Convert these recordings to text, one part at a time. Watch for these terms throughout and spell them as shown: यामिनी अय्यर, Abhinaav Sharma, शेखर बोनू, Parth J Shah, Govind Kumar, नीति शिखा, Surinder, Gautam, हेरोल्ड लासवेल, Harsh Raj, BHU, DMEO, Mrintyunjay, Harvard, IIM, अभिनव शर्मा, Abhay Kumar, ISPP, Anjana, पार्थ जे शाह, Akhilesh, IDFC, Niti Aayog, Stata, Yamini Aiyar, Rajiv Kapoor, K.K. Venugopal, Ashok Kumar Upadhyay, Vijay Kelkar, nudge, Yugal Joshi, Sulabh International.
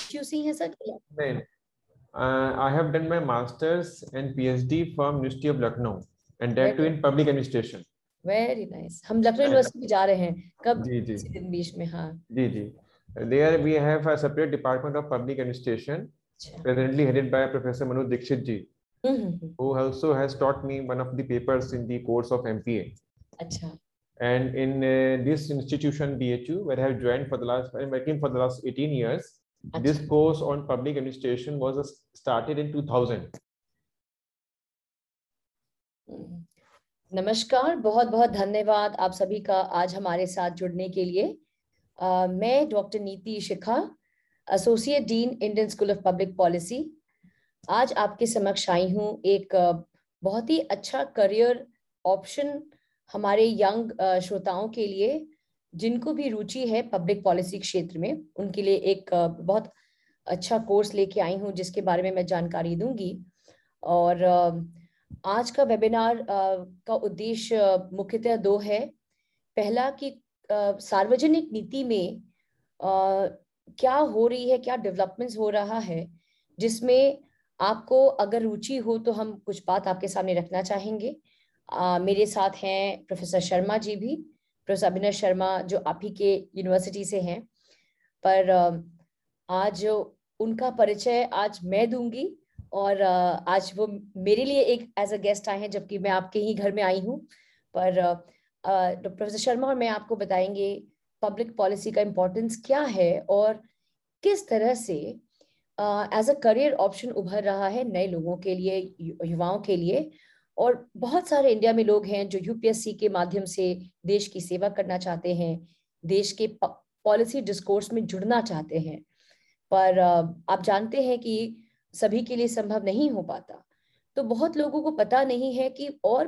BHUC है सर? नहीं, I have done my masters and PhD from University of Lucknow and that too in public administration. Very nice. हम Lucknow university जा रहे हैं कब? जी बीच में हाँ. जी जी. There we have a separate department of public administration, presently headed by Professor Manoj Dixit ji, who also has taught me one of the papers in the course of MPA. Achha. And in this institution BHU, where I have joined for the last, I'm working for the last 18 years. Achha. This course on public administration was started in 2000. नमस्कार, बहुत बहुत धन्यवाद आप सभी का आज हमारे साथ जुड़ने के लिए. मैं doctor नीति शिखा, associate dean Indian school of public policy, आज आपके समक्ष आई हूँ एक बहुत ही अच्छा करियर ऑप्शन हमारे यंग श्रोताओं के लिए जिनको भी रुचि है पब्लिक पॉलिसी क्षेत्र में. उनके लिए एक बहुत अच्छा कोर्स लेके आई हूँ जिसके बारे में मैं जानकारी दूंगी. और आज का वेबिनार का उद्देश्य मुख्यतः दो है. पहला कि सार्वजनिक नीति में क्या हो रही है, क्या डेवलपमेंट्स हो रहा है, जिसमें आपको अगर रुचि हो तो हम कुछ बात आपके सामने रखना चाहेंगे. मेरे साथ हैं प्रोफेसर शर्मा जी भी, प्रोफेसर अभिनव शर्मा जो आप ही के यूनिवर्सिटी से हैं, पर आज उनका परिचय आज मैं दूंगी और आज वो मेरे लिए एक एज अ गेस्ट आए हैं जबकि मैं आपके ही घर में आई हूँ. पर प्रोफेसर शर्मा और मैं आपको बताएंगे पब्लिक पॉलिसी का इम्पोर्टेंस क्या है और किस तरह से एज अ करियर ऑप्शन उभर रहा है नए लोगों के लिए, युवाओं के लिए. और बहुत सारे इंडिया में लोग हैं जो यूपीएससी के माध्यम से देश की सेवा करना चाहते हैं, देश के पॉलिसी डिस्कोर्स में जुड़ना चाहते हैं, पर आप जानते हैं कि सभी के लिए संभव नहीं हो पाता. तो बहुत लोगों को पता नहीं है कि और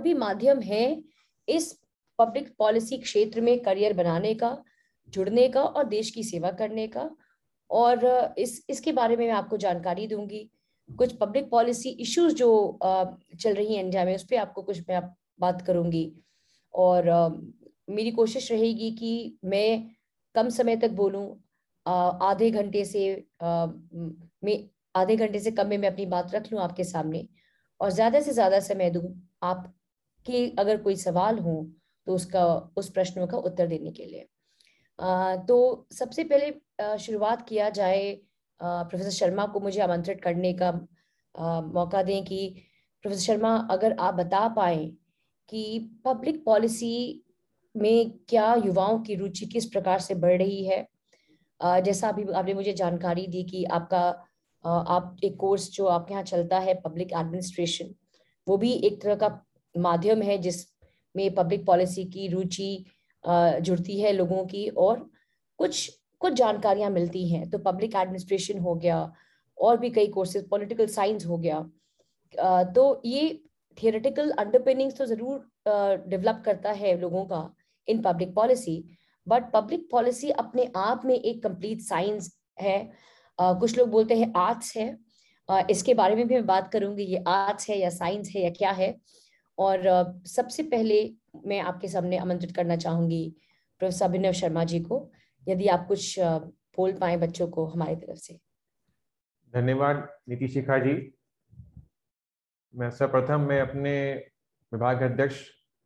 भी माध्यम हैं इस पब्लिक पॉलिसी क्षेत्र में करियर बनाने का, जुड़ने का और देश की सेवा करने का. और इसके बारे में मैं आपको जानकारी दूंगी. कुछ पब्लिक पॉलिसी इश्यूज जो चल रही हैं इंडिया में, उस पर आपको कुछ मैं बात करूंगी. और मेरी कोशिश रहेगी कि मैं कम समय तक बोलूं, आधे घंटे से कम में मैं अपनी बात रख लूँ आपके सामने और ज़्यादा से ज़्यादा समय दूँ आपके अगर कोई सवाल हो तो उस प्रश्नों का उत्तर देने के लिए. तो सबसे पहले शुरुआत किया जाए प्रोफेसर शर्मा को मुझे आमंत्रित करने का मौका दें कि प्रोफेसर शर्मा अगर आप बता पाएं कि पब्लिक पॉलिसी में क्या युवाओं की रुचि किस प्रकार से बढ़ रही है. जैसा अभी आपने मुझे जानकारी दी कि आप एक कोर्स जो आपके यहाँ चलता है पब्लिक एडमिनिस्ट्रेशन, वो भी एक तरह का माध्यम है जिसमें पब्लिक पॉलिसी की रुचि जुड़ती है लोगों की और कुछ जानकारियाँ मिलती हैं. तो पब्लिक एडमिनिस्ट्रेशन हो गया और भी कई कोर्सेज, पॉलिटिकल साइंस हो गया. तो ये थियोरेटिकल अंडरपिनिंग्स तो ज़रूर डेवलप करता है लोगों का in public policy, but public policy अपने आप में एक कंप्लीट साइंस है. कुछ लोग बोलते हैं आर्ट्स है. इसके बारे में भी मैं बात करूंगी, ये आर्ट्स है या साइंस है या क्या है. और सबसे पहले मैं आपके सामने आमंत्रित करना चाहूंगी प्रोफेसर अभिनव शर्मा जी को, यदि आप कुछ बोल पाए बच्चों को हमारी तरफ से. धन्यवाद नीति शिखा जी. मैं सर्वप्रथम अपने विभाग अध्यक्ष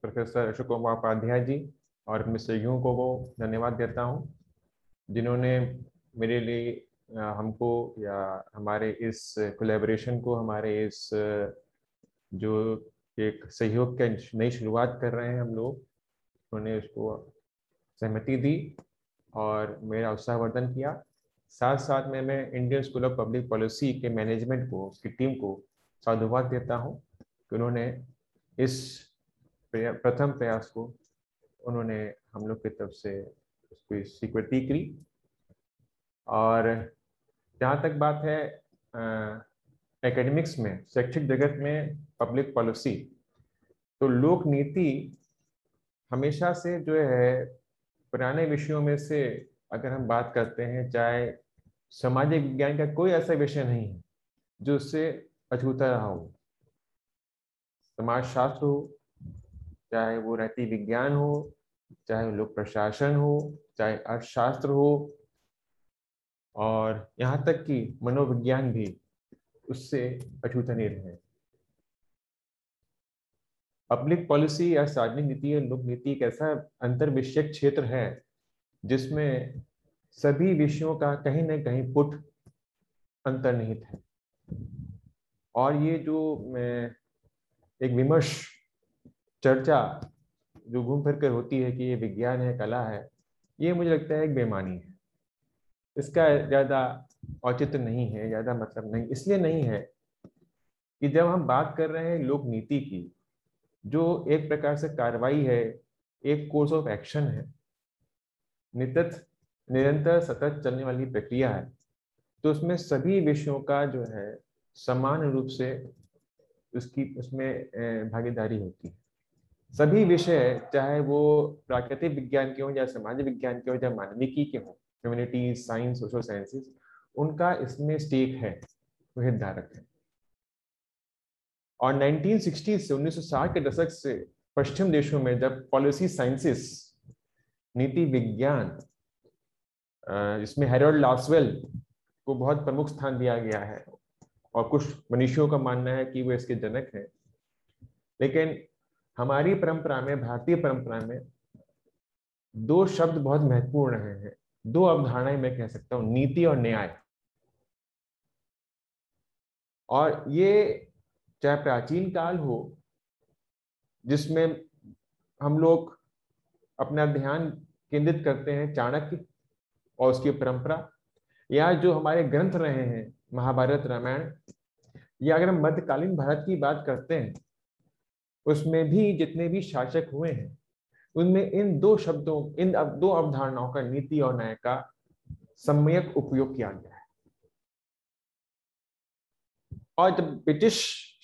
प्रोफेसर अशोक कुमार उपाध्याय जी और मिस सहयोगियों को धन्यवाद देता हूँ जिन्होंने मेरे लिए हमको या हमारे इस कोलैबोरेशन को, हमारे इस जो एक सहयोग का नई शुरुआत कर रहे हैं हम लोग, उन्होंने उसको सहमति दी और मेरा उत्साहवर्धन किया. साथ साथ मैं Indian school of public policy के मैनेजमेंट को, उसकी टीम को साधुवाद देता हूँ कि उन्होंने इस प्रथम प्रयास को उन्होंने हम लोग की तरफ से उसकी स्वीकृति की. और जहाँ तक बात है एकेडमिक्स में, शैक्षिक जगत में पब्लिक पॉलिसी, तो लोक नीति हमेशा से जो है पुराने विषयों में से अगर हम बात करते हैं, चाहे सामाजिक विज्ञान का कोई ऐसा विषय नहीं है जो उससे अछूता रहा हो. समाजशास्त्र हो, चाहे वो राजनीति विज्ञान हो, चाहे लोक प्रशासन हो, चाहे अर्थशास्त्र हो, और यहाँ तक कि मनोविज्ञान भी उससे अछूतनीय है। पब्लिक पॉलिसी या सार्वजनिक नीति और लोक नीति एक ऐसा अंतर्विषयक क्षेत्र है जिसमें सभी विषयों का कहीं ना कहीं पुट अंतर्निहित है। और ये जो एक विमर्श चर्चा जो घूम फिर कर होती है कि ये विज्ञान है, कला है, ये मुझे लगता है एक बेमानी है। इसका ज़्यादा औचित्य नहीं है, ज़्यादा मतलब नहीं, इसलिए नहीं है कि जब हम बात कर रहे हैं लोक नीति की, जो एक प्रकार से कार्रवाई है, एक कोर्स ऑफ एक्शन है, निरंतर सतत चलने वाली प्रक्रिया है, तो उसमें सभी विषयों का जो है समान रूप से उसमें भागीदारी होती है। सभी विषय, चाहे वो प्राकृतिक विज्ञान के हों या समाज विज्ञान के हों या मानविकी के हों, ह्यूमैनिटीज, साइंस, सोशल साइंसेस, उनका इसमें स्टेक है, वह हितधारक है। और 1960 से 1960 के दशक से पश्चिम देशों में जब पॉलिसी साइंसेस, नीति विज्ञान, इसमें हेरोल्ड लासवेल को बहुत प्रमुख स्थान दिया गया है और कुछ मनीषियों का मानना है कि वो इसके जनक हैं, लेकिन हमारी परंपरा में, भारतीय परंपरा में दो शब्द बहुत महत्वपूर्ण रहे हैं, दो अवधारणाएं मैं कह सकता हूँ, नीति और न्याय। और ये चाहे प्राचीन काल हो जिसमें हम लोग अपना ध्यान केंद्रित करते हैं चाणक्य और उसकी परंपरा, या जो हमारे ग्रंथ रहे हैं महाभारत, रामायण, या अगर हम मध्यकालीन भारत की बात करते हैं, उसमें भी जितने भी शासक हुए हैं उनमें इन दो शब्दों, इन दो अवधारणाओं का, नीति और न्याय का सम्यक उपयोग किया गया है। और जब ब्रिटिश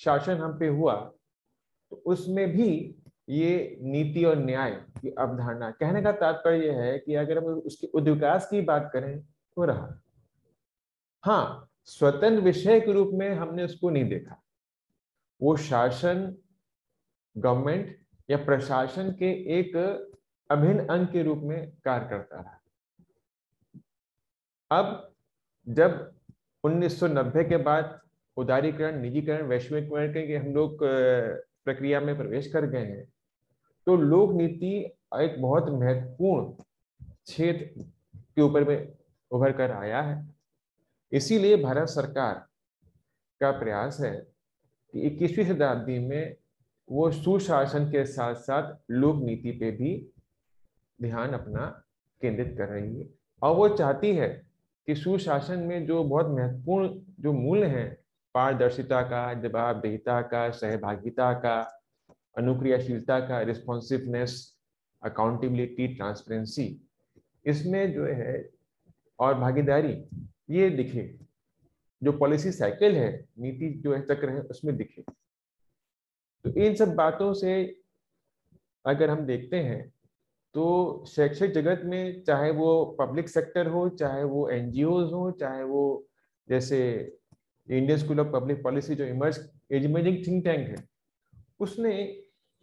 शासन हम पे हुआ तो उसमें भी ये नीति और न्याय की अवधारणा, कहने का तात्पर्य यह है कि अगर हम उसके उद्विकास की बात करें तो रहा, हाँ, स्वतंत्र विषय के रूप में हमने उसको नहीं देखा। वो शासन, गवर्नमेंट या प्रशासन के एक अभिन्न अंग के रूप में कार्य करता रहा। अब जब 1990 के बाद उदारीकरण, निजीकरण, वैश्वीकरण के हम लोग प्रक्रिया में प्रवेश कर गए हैं, तो लोक नीति एक बहुत महत्वपूर्ण क्षेत्र के ऊपर में उभर कर आया है। इसीलिए भारत सरकार का प्रयास है कि 21वीं शताब्दी में वो सुशासन के साथ साथ लोक नीति पे भी ध्यान अपना केंद्रित कर रही है। और वो चाहती है कि सुशासन में जो बहुत महत्वपूर्ण जो मूल्य हैं, पारदर्शिता का, जवाबदेहिता का, सहभागिता का, अनुक्रियाशीलता का, रिस्पॉन्सिवनेस, अकाउंटेबिलिटी, ट्रांसपेरेंसी, इसमें जो है और भागीदारी, ये दिखे, जो पॉलिसी साइकिल है, नीति जो है चक्र है, उसमें दिखे। तो इन सब बातों से अगर हम देखते हैं तो शैक्षिक जगत में, चाहे वो पब्लिक सेक्टर हो, चाहे वो एनजीओज हो, चाहे वो जैसे Indian school of public policy जो इमर्जिंग थिंक टैंक है, उसने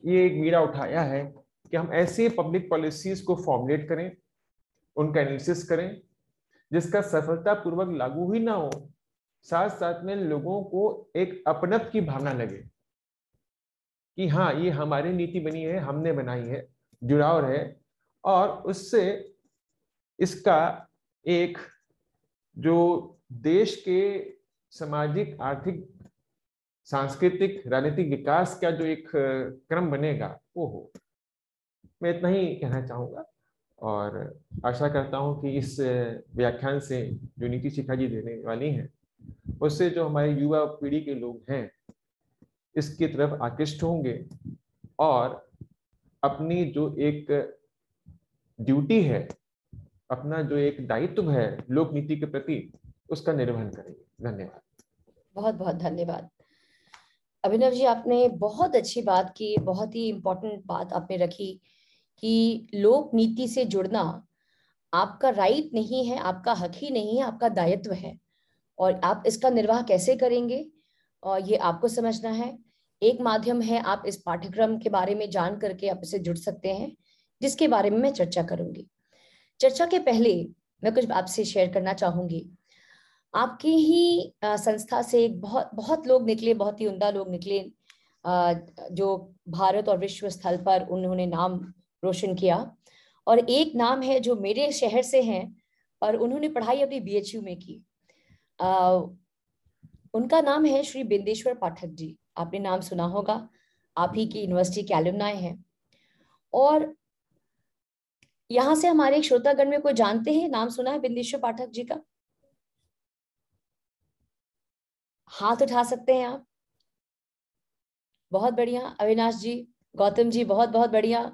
ये एक बीड़ा उठाया है कि हम ऐसे पब्लिक पॉलिसीज को फॉर्मुलेट करें, उनका एनालिसिस करें जिसका सफलतापूर्वक लागू ही ना हो, साथ साथ में लोगों को एक अपनत्व की भावना लगे कि हाँ, ये हमारी नीति बनी है, हमने बनाई है, जुड़ाव है, और उससे इसका एक जो देश के सामाजिक, आर्थिक, सांस्कृतिक, राजनीतिक विकास का जो एक क्रम बनेगा वो हो। मैं इतना ही कहना चाहूँगा और आशा करता हूं कि इस व्याख्यान से जो नीति शिक्षा जी देने वाली हैं, उससे जो हमारे युवा पीढ़ी के लोग हैं इसकी तरफ आकृष्ट होंगे और अपनी जो एक ड्यूटी है, अपना जो एक दायित्व है लोक नीति के प्रति, उसका निर्वहन करेंगे। धन्यवाद, बहुत बहुत धन्यवाद अभिनव जी, आपने बहुत अच्छी बात की, बहुत ही इम्पोर्टेंट बात आपने रखी कि लोक नीति से जुड़ना आपका राइट नहीं है, आपका हक ही नहीं है, आपका दायित्व है, और आप इसका निर्वाह कैसे करेंगे और ये आपको समझना है। एक माध्यम है, आप इस पाठ्यक्रम के बारे में जान करके आप इससे जुड़ सकते हैं, जिसके बारे में मैं चर्चा करूंगी। चर्चा के पहले मैं कुछ आपसे शेयर करना चाहूंगी। आपकी ही संस्था से बहुत लोग निकले, बहुत ही उम्दा लोग निकले जो भारत और विश्व स्थल पर उन्होंने नाम रोशन किया। और एक नाम है जो मेरे शहर से हैं और उन्होंने पढ़ाई अपनी BHU में की, उनका नाम है श्री बिंदेश्वर पाठक जी। आपने नाम सुना होगा, आप ही की यूनिवर्सिटी के एलुमनाई हैं। और यहाँ से हमारे श्रोतागण में कोई जानते हैं, नाम सुना है बिंदेश्वर पाठक जी का? हाथ उठा सकते हैं आप। बहुत बढ़िया अविनाश जी, गौतम जी, बहुत बहुत बढ़िया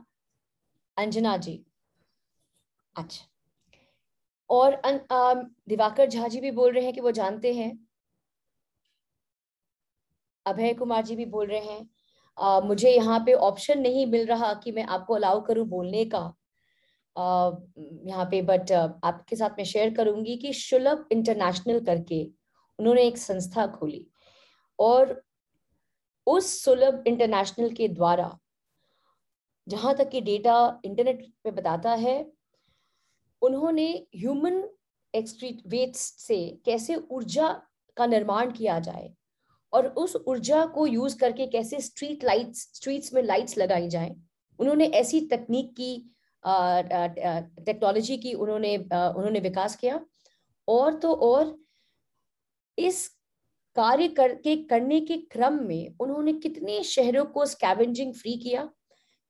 अंजना जी, अच्छा। और दिवाकर झा जी भी बोल रहे हैं कि वो जानते हैं, अभय कुमार जी भी बोल रहे हैं। मुझे यहाँ पे ऑप्शन नहीं मिल रहा कि मैं आपको अलाउ करूँ बोलने का यहाँ पे, बट आपके साथ मैं शेयर करूँगी कि सुलभ इंटरनेशनल करके उन्होंने एक संस्था खोली और उस सुलभ इंटरनेशनल के द्वारा, जहाँ तक कि डेटा इंटरनेट पे बताता है, उन्होंने ह्यूमन एक्सक्रीट वेस्ट से कैसे ऊर्जा का निर्माण किया जाए और उस ऊर्जा को यूज करके कैसे स्ट्रीट्स में लाइट्स लगाई जाए, उन्होंने ऐसी तकनीक की, टेक्नोलॉजी की उन्होंने विकास किया। और तो और इस कार्य करने के क्रम में उन्होंने कितने शहरों को स्कैवेंजिंग फ्री किया,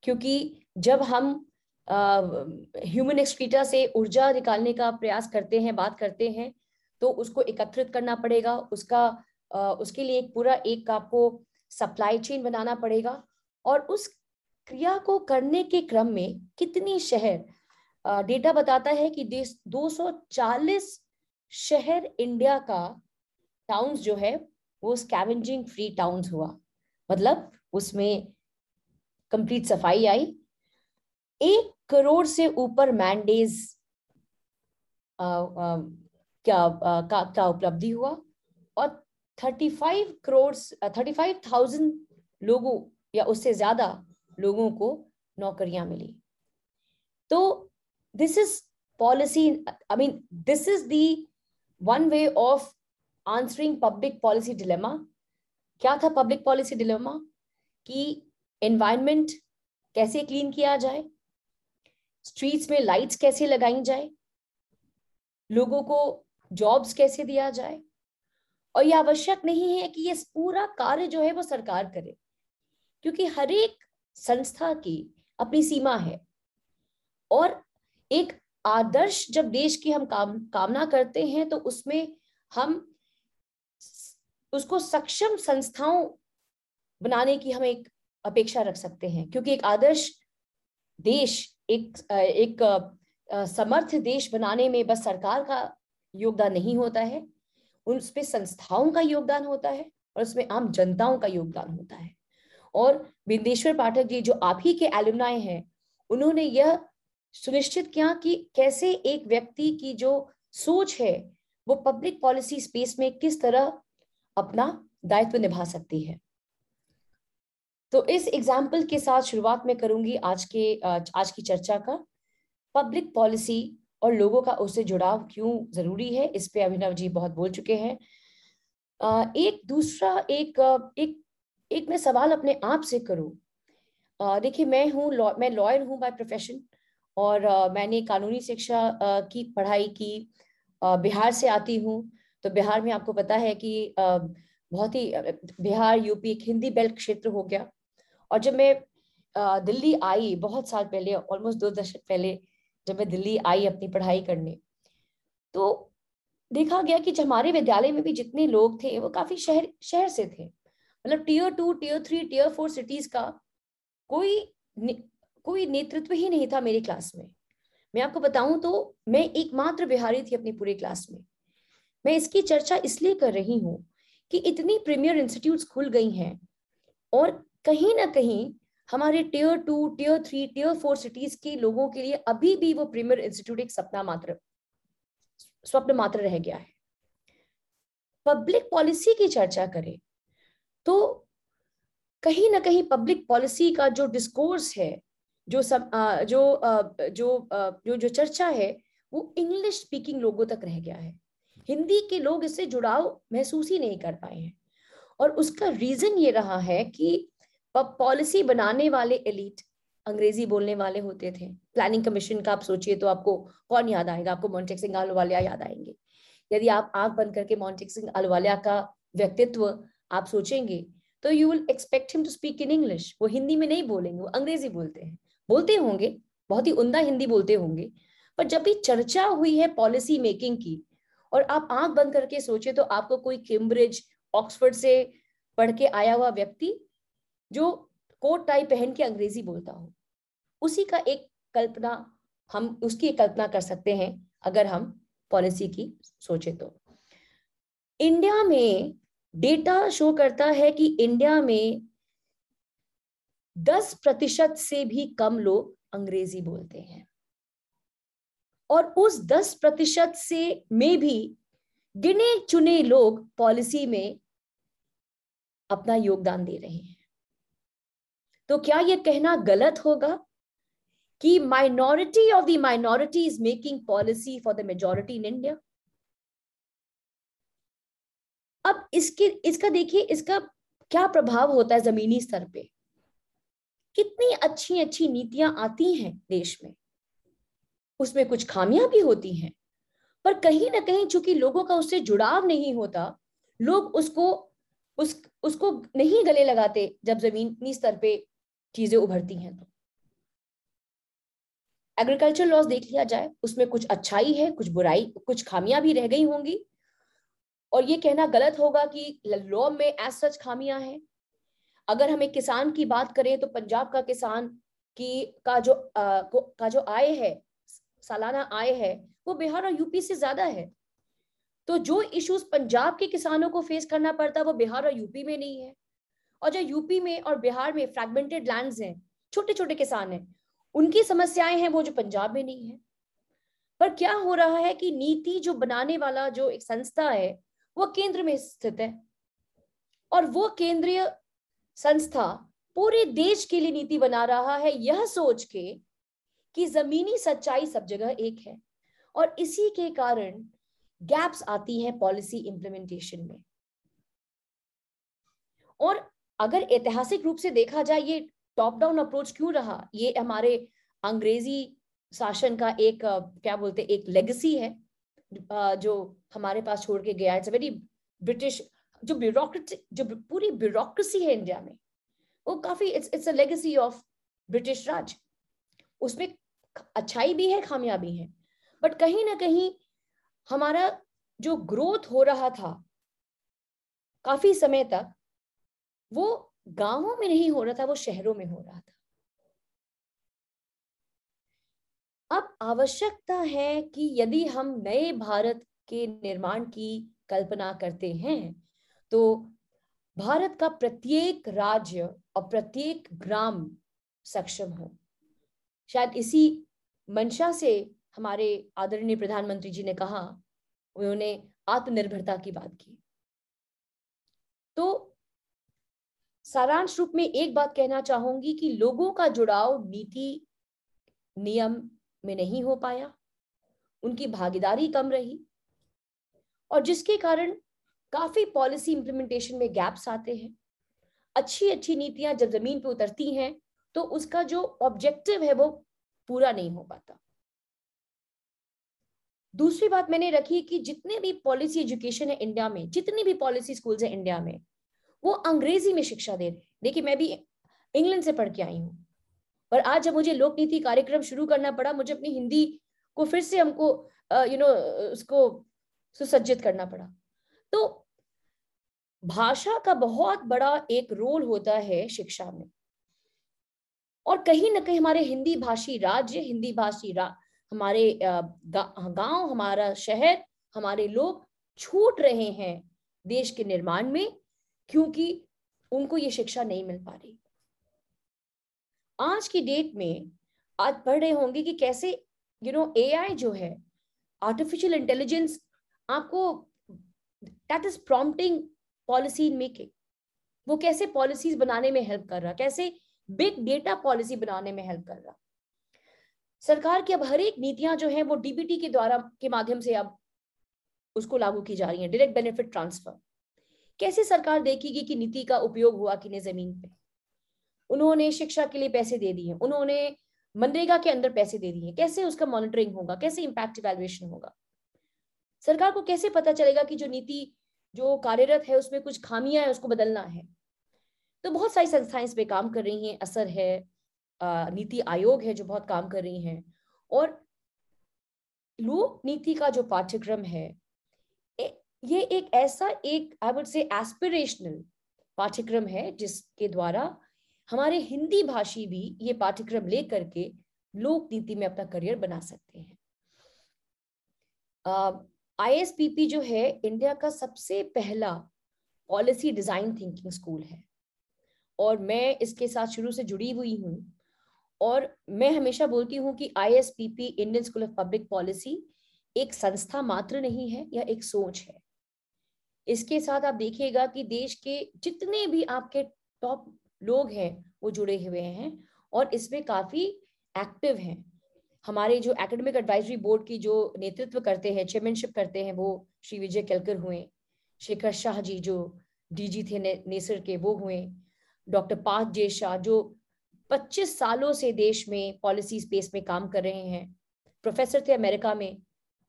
क्योंकि जब हम ह्यूमन एक्सक्रीटा से ऊर्जा निकालने का प्रयास करते हैं, बात करते हैं, तो उसको एकत्रित करना पड़ेगा, उसके लिए एक पूरा आपको सप्लाई चेन बनाना पड़ेगा। और उस क्रिया को करने के क्रम में कितने शहर, डेटा बताता है कि 240 शहर इंडिया का टाउन्स जो है वो स्कैवेंजिंग फ्री टाउन्स हुआ, मतलब उसमें कंप्लीट सफाई आई। 1 करोड़ से ऊपर मैंडेज का उपलब्धि हुआ और 35,000 लोगों या उससे ज्यादा लोगों को नौकरियां मिली। तो this is policy, I mean this is the one way of answering public policy dilemma. क्या था पब्लिक पॉलिसी डिलेमा? कि एनवायरनमेंट कैसे क्लीन किया जाए, स्ट्रीट्स में लाइट्स कैसे लगाई जाए, लोगों को जॉब्स कैसे दिया जाए। और ये आवश्यक नहीं है कि ये पूरा कार्य जो है वो सरकार करे, क्योंकि हर एक संस्था की अपनी सीमा है। और एक आदर्श जब देश की हम कामना करते हैं तो उसमें हम उसको सक्षम संस्थाओं बनाने की हम एक अपेक्षा रख सकते हैं, क्योंकि एक आदर्श देश, एक समर्थ देश बनाने में बस सरकार का योगदान नहीं होता है, उसमें संस्थाओं का योगदान होता है और उसमें आम जनताओं का योगदान होता है। और बिंदेश्वर पाठक जी, जो आप ही के एलुमनाई हैं, उन्होंने यह सुनिश्चित किया कि कैसे एक व्यक्ति की जो सोच है वो पब्लिक पॉलिसी स्पेस में किस तरह अपना दायित्व निभा सकती है। तो इस एग्जाम्पल के साथ शुरुआत मैं करूंगी आज की चर्चा का। पब्लिक पॉलिसी और लोगों का उससे जुड़ाव क्यों जरूरी है, इस पे अभिनव जी बहुत बोल चुके हैं। एक मैं सवाल अपने आप से करूं। देखिए, मैं लॉयर हूं बाय प्रोफेशन और मैंने कानूनी शिक्षा की पढ़ाई की, बिहार से आती हूं। तो बिहार में आपको पता है कि बहुत ही बिहार, यूपी एक हिंदी बेल्ट क्षेत्र हो गया। और जब मैं दिल्ली आई बहुत साल पहले, ऑलमोस्ट 2 दशक पहले, जब मैं दिल्ली आई अपनी पढ़ाई करने, तो देखा गया कि हमारे विद्यालय में भी जितने लोग थे वो काफी शहर से थे, मतलब टियर 2, टियर 3, टियर 4 सिटीज का कोई नेतृत्व ही नहीं था मेरी क्लास में। मैं आपको बताऊं तो मैं एकमात्र बिहारी थी अपनी पूरी क्लास में। मैं इसकी चर्चा इसलिए कर रही हूँ कि इतनी प्रीमियर इंस्टीट्यूट्स खुल गई हैं और कहीं ना कहीं हमारे टियर 2, टियर 3, टियर 4 सिटीज के लोगों के लिए अभी भी वो प्रीमियर इंस्टीट्यूट एक स्वप्न मात्र रह गया है। पब्लिक पॉलिसी की चर्चा करें तो कहीं ना कहीं पब्लिक पॉलिसी का जो डिस्कोर्स है, जो चर्चा है, वो इंग्लिश स्पीकिंग लोगों तक रह गया है। हिंदी के लोग इससे जुड़ाव महसूस ही नहीं कर पाए हैं। और उसका रीजन ये रहा है कि पॉलिसी बनाने वाले एलिट अंग्रेजी बोलने वाले होते थे। प्लानिंग कमीशन का आप सोचिए तो आपको कौन याद आएगा, आपको मोंटेक सिंह अहलूवालिया याद आएंगे। यदि आप आंख बंद करके मोंटेक सिंह अहलूवालिया का व्यक्तित्व आप सोचेंगे तो you will expect him to speak in English. वो हिंदी में नहीं बोलेंगे, वो अंग्रेजी बोलते हैं, बोलते होंगे बहुत ही उमदा हिंदी बोलते होंगे, पर जब भी चर्चा हुई है पॉलिसी मेकिंग की और आप आंख बंद करके सोचे तो आपको कोई कैम्ब्रिज ऑक्सफोर्ड से पढ़ के आया हुआ व्यक्ति जो कोट टाई पहन के अंग्रेजी बोलता हो, उसी का एक कल्पना हम उसकी कल्पना कर सकते हैं अगर हम पॉलिसी की सोचे तो। इंडिया में डेटा शो करता है कि इंडिया में 10% से भी कम लोग अंग्रेजी बोलते हैं और उस 10% से में भी गिने चुने लोग पॉलिसी में अपना योगदान दे रहे हैं। तो क्या यह कहना गलत होगा कि minority of the minority is making policy for the majority in India? अब इसका देखिए इसका क्या प्रभाव होता है जमीनी स्तर पे। कितनी अच्छी अच्छी नीतियां आती हैं देश में, उसमें कुछ खामियां भी होती हैं, पर कहीं ना कहीं चूंकि लोगों का उससे जुड़ाव नहीं होता, लोग उसको नहीं गले लगाते जब जमीनी स्तर पे चीजें उभरती हैं। तो एग्रीकल्चर लॉज देख लिया जाए, उसमें कुछ अच्छाई है, कुछ बुराई, कुछ खामियां भी रह गई होंगी, और ये कहना गलत होगा कि लॉ में एज सच खामियां हैं। अगर हम एक किसान की बात करें तो पंजाब का किसान का जो आय है, सालाना आय है, वो बिहार और यूपी से ज्यादा है। तो जो इश्यूज पंजाब के किसानों को फेस करना पड़ता है वो बिहार और यूपी में नहीं है। और जो यूपी में और बिहार में फ्रैगमेंटेड लैंड्स हैं, छोटे छोटे किसान हैं, उनकी समस्याएं हैं वो जो पंजाब में नहीं है। पर क्या हो रहा है कि नीति जो बनाने वाला जो एक संस्था है वो केंद्र में स्थित है और वो केंद्रीय संस्था पूरे देश के लिए नीति बना रहा है यह सोच के कि जमीनी सच्चाई सब जगह एक है। और इसी के कारण गैप्स आती हैं पॉलिसी इंप्लीमेंटेशन में। और अगर ऐतिहासिक रूप से देखा जाए ये टॉप डाउन अप्रोच क्यों रहा, ये हमारे अंग्रेजी शासन का एक क्या बोलते एक लेगेसी है जो हमारे पास छोड़ के गया। इट्स वेरी ब्रिटिश जो पूरी ब्यूरोक्रेसी है इंडिया में वो काफी it's a legacy of British Raj. उसमें अच्छाई भी है खामियां भी है, बट कहीं ना कहीं हमारा जो ग्रोथ हो रहा था काफी समय तक वो गांवों में नहीं हो रहा था, वो शहरों में हो रहा था। अब आवश्यकता है कि यदि हम नए भारत के निर्माण की कल्पना करते हैं तो भारत का प्रत्येक राज्य और प्रत्येक ग्राम सक्षम हो। शायद इसी मंशा से हमारे आदरणीय प्रधानमंत्री जी ने कहा, उन्होंने आत्मनिर्भरता की बात की। तो सारांश रूप में एक बात कहना चाहूंगी कि लोगों का जुड़ाव नीति नियम में नहीं हो पाया, उनकी भागीदारी कम रही और जिसके कारण काफी पॉलिसी इंप्लीमेंटेशन में गैप्स आते हैं। अच्छी अच्छी नीतियां जब जमीन पर उतरती हैं तो उसका जो ऑब्जेक्टिव है वो पूरा नहीं हो पाता। दूसरी बात मैंने रखी कि जितने भी पॉलिसी एजुकेशन है इंडिया में, जितनी भी पॉलिसी स्कूल्स है इंडिया में, वो अंग्रेजी में शिक्षा दे रहे हैं। देखिए मैं भी इंग्लैंड से पढ़ के आई हूँ, पर आज जब मुझे लोक नीति कार्यक्रम शुरू करना पड़ा मुझे अपनी हिंदी को फिर से हमको उसको सुसज्जित करना पड़ा। तो भाषा का बहुत बड़ा एक रोल होता है शिक्षा में और कहीं ना कहीं हमारे हिंदी भाषी राज्य, हिंदी भाषी हमारे गांव, हमारा शहर, हमारे लोग छूट रहे हैं देश के निर्माण में क्योंकि उनको ये शिक्षा नहीं मिल पा रही। आज की डेट में आज पढ़ रहे होंगे कि कैसे एआई जो है आर्टिफिशियल इंटेलिजेंस आपको that is prompting policy making, वो कैसे पॉलिसीज बनाने में हेल्प कर रहा, कैसे बिग डेटा पॉलिसी बनाने में हेल्प कर रहा। सरकार की अब हर एक नीतियां जो है वो डीबीटी के माध्यम से अब उसको लागू की जा रही है, डायरेक्ट बेनिफिट ट्रांसफर। कैसे सरकार देखेगी कि नीति का उपयोग हुआ कि नहीं जमीन पे? उन्होंने शिक्षा के लिए पैसे दे दिए, उन्होंने मनरेगा के अंदर पैसे दे दिए, कैसे उसका मॉनिटरिंग होगा, कैसे इम्पैक्ट इवैल्यूएशन होगा? सरकार को कैसे पता चलेगा कि जो नीति जो कार्यरत है उसमें कुछ खामियां है, उसको बदलना है? तो बहुत सारी संस्थाएं इस पे काम कर रही हैं, असर है, नीति आयोग है जो बहुत काम कर रही हैं, और लोक नीति का जो पाठ्यक्रम है ये एक ऐसा एक आई वुड से एस्पिरेशनल पाठ्यक्रम है जिसके द्वारा हमारे हिंदी भाषी भी ये पाठ्यक्रम ले करके लोक नीति में अपना करियर बना सकते हैं। ISPP जो है इंडिया का सबसे पहला पॉलिसी डिजाइन थिंकिंग स्कूल है और मैं इसके साथ शुरू से जुड़ी हुई हूँ और मैं हमेशा बोलती हूँ कि ISPP Indian school of public policy एक संस्था मात्र नहीं है, यह एक सोच है। इसके साथ आप देखिएगा कि देश के जितने भी आपके टॉप लोग हैं वो जुड़े हुए हैं और इसमें काफी एक्टिव हैं। हमारे जो एकेडमिक एडवाइजरी बोर्ड की जो नेतृत्व करते हैं, चेयरमैनशिप करते हैं, वो श्री विजय केलकर हुए, शेखर शाह जी जो डीजी थे नेसर के वो हुए, डॉक्टर पार्थ जे शाह जो 25 सालों से देश में पॉलिसी स्पेस में काम कर रहे हैं, प्रोफेसर थे अमेरिका में,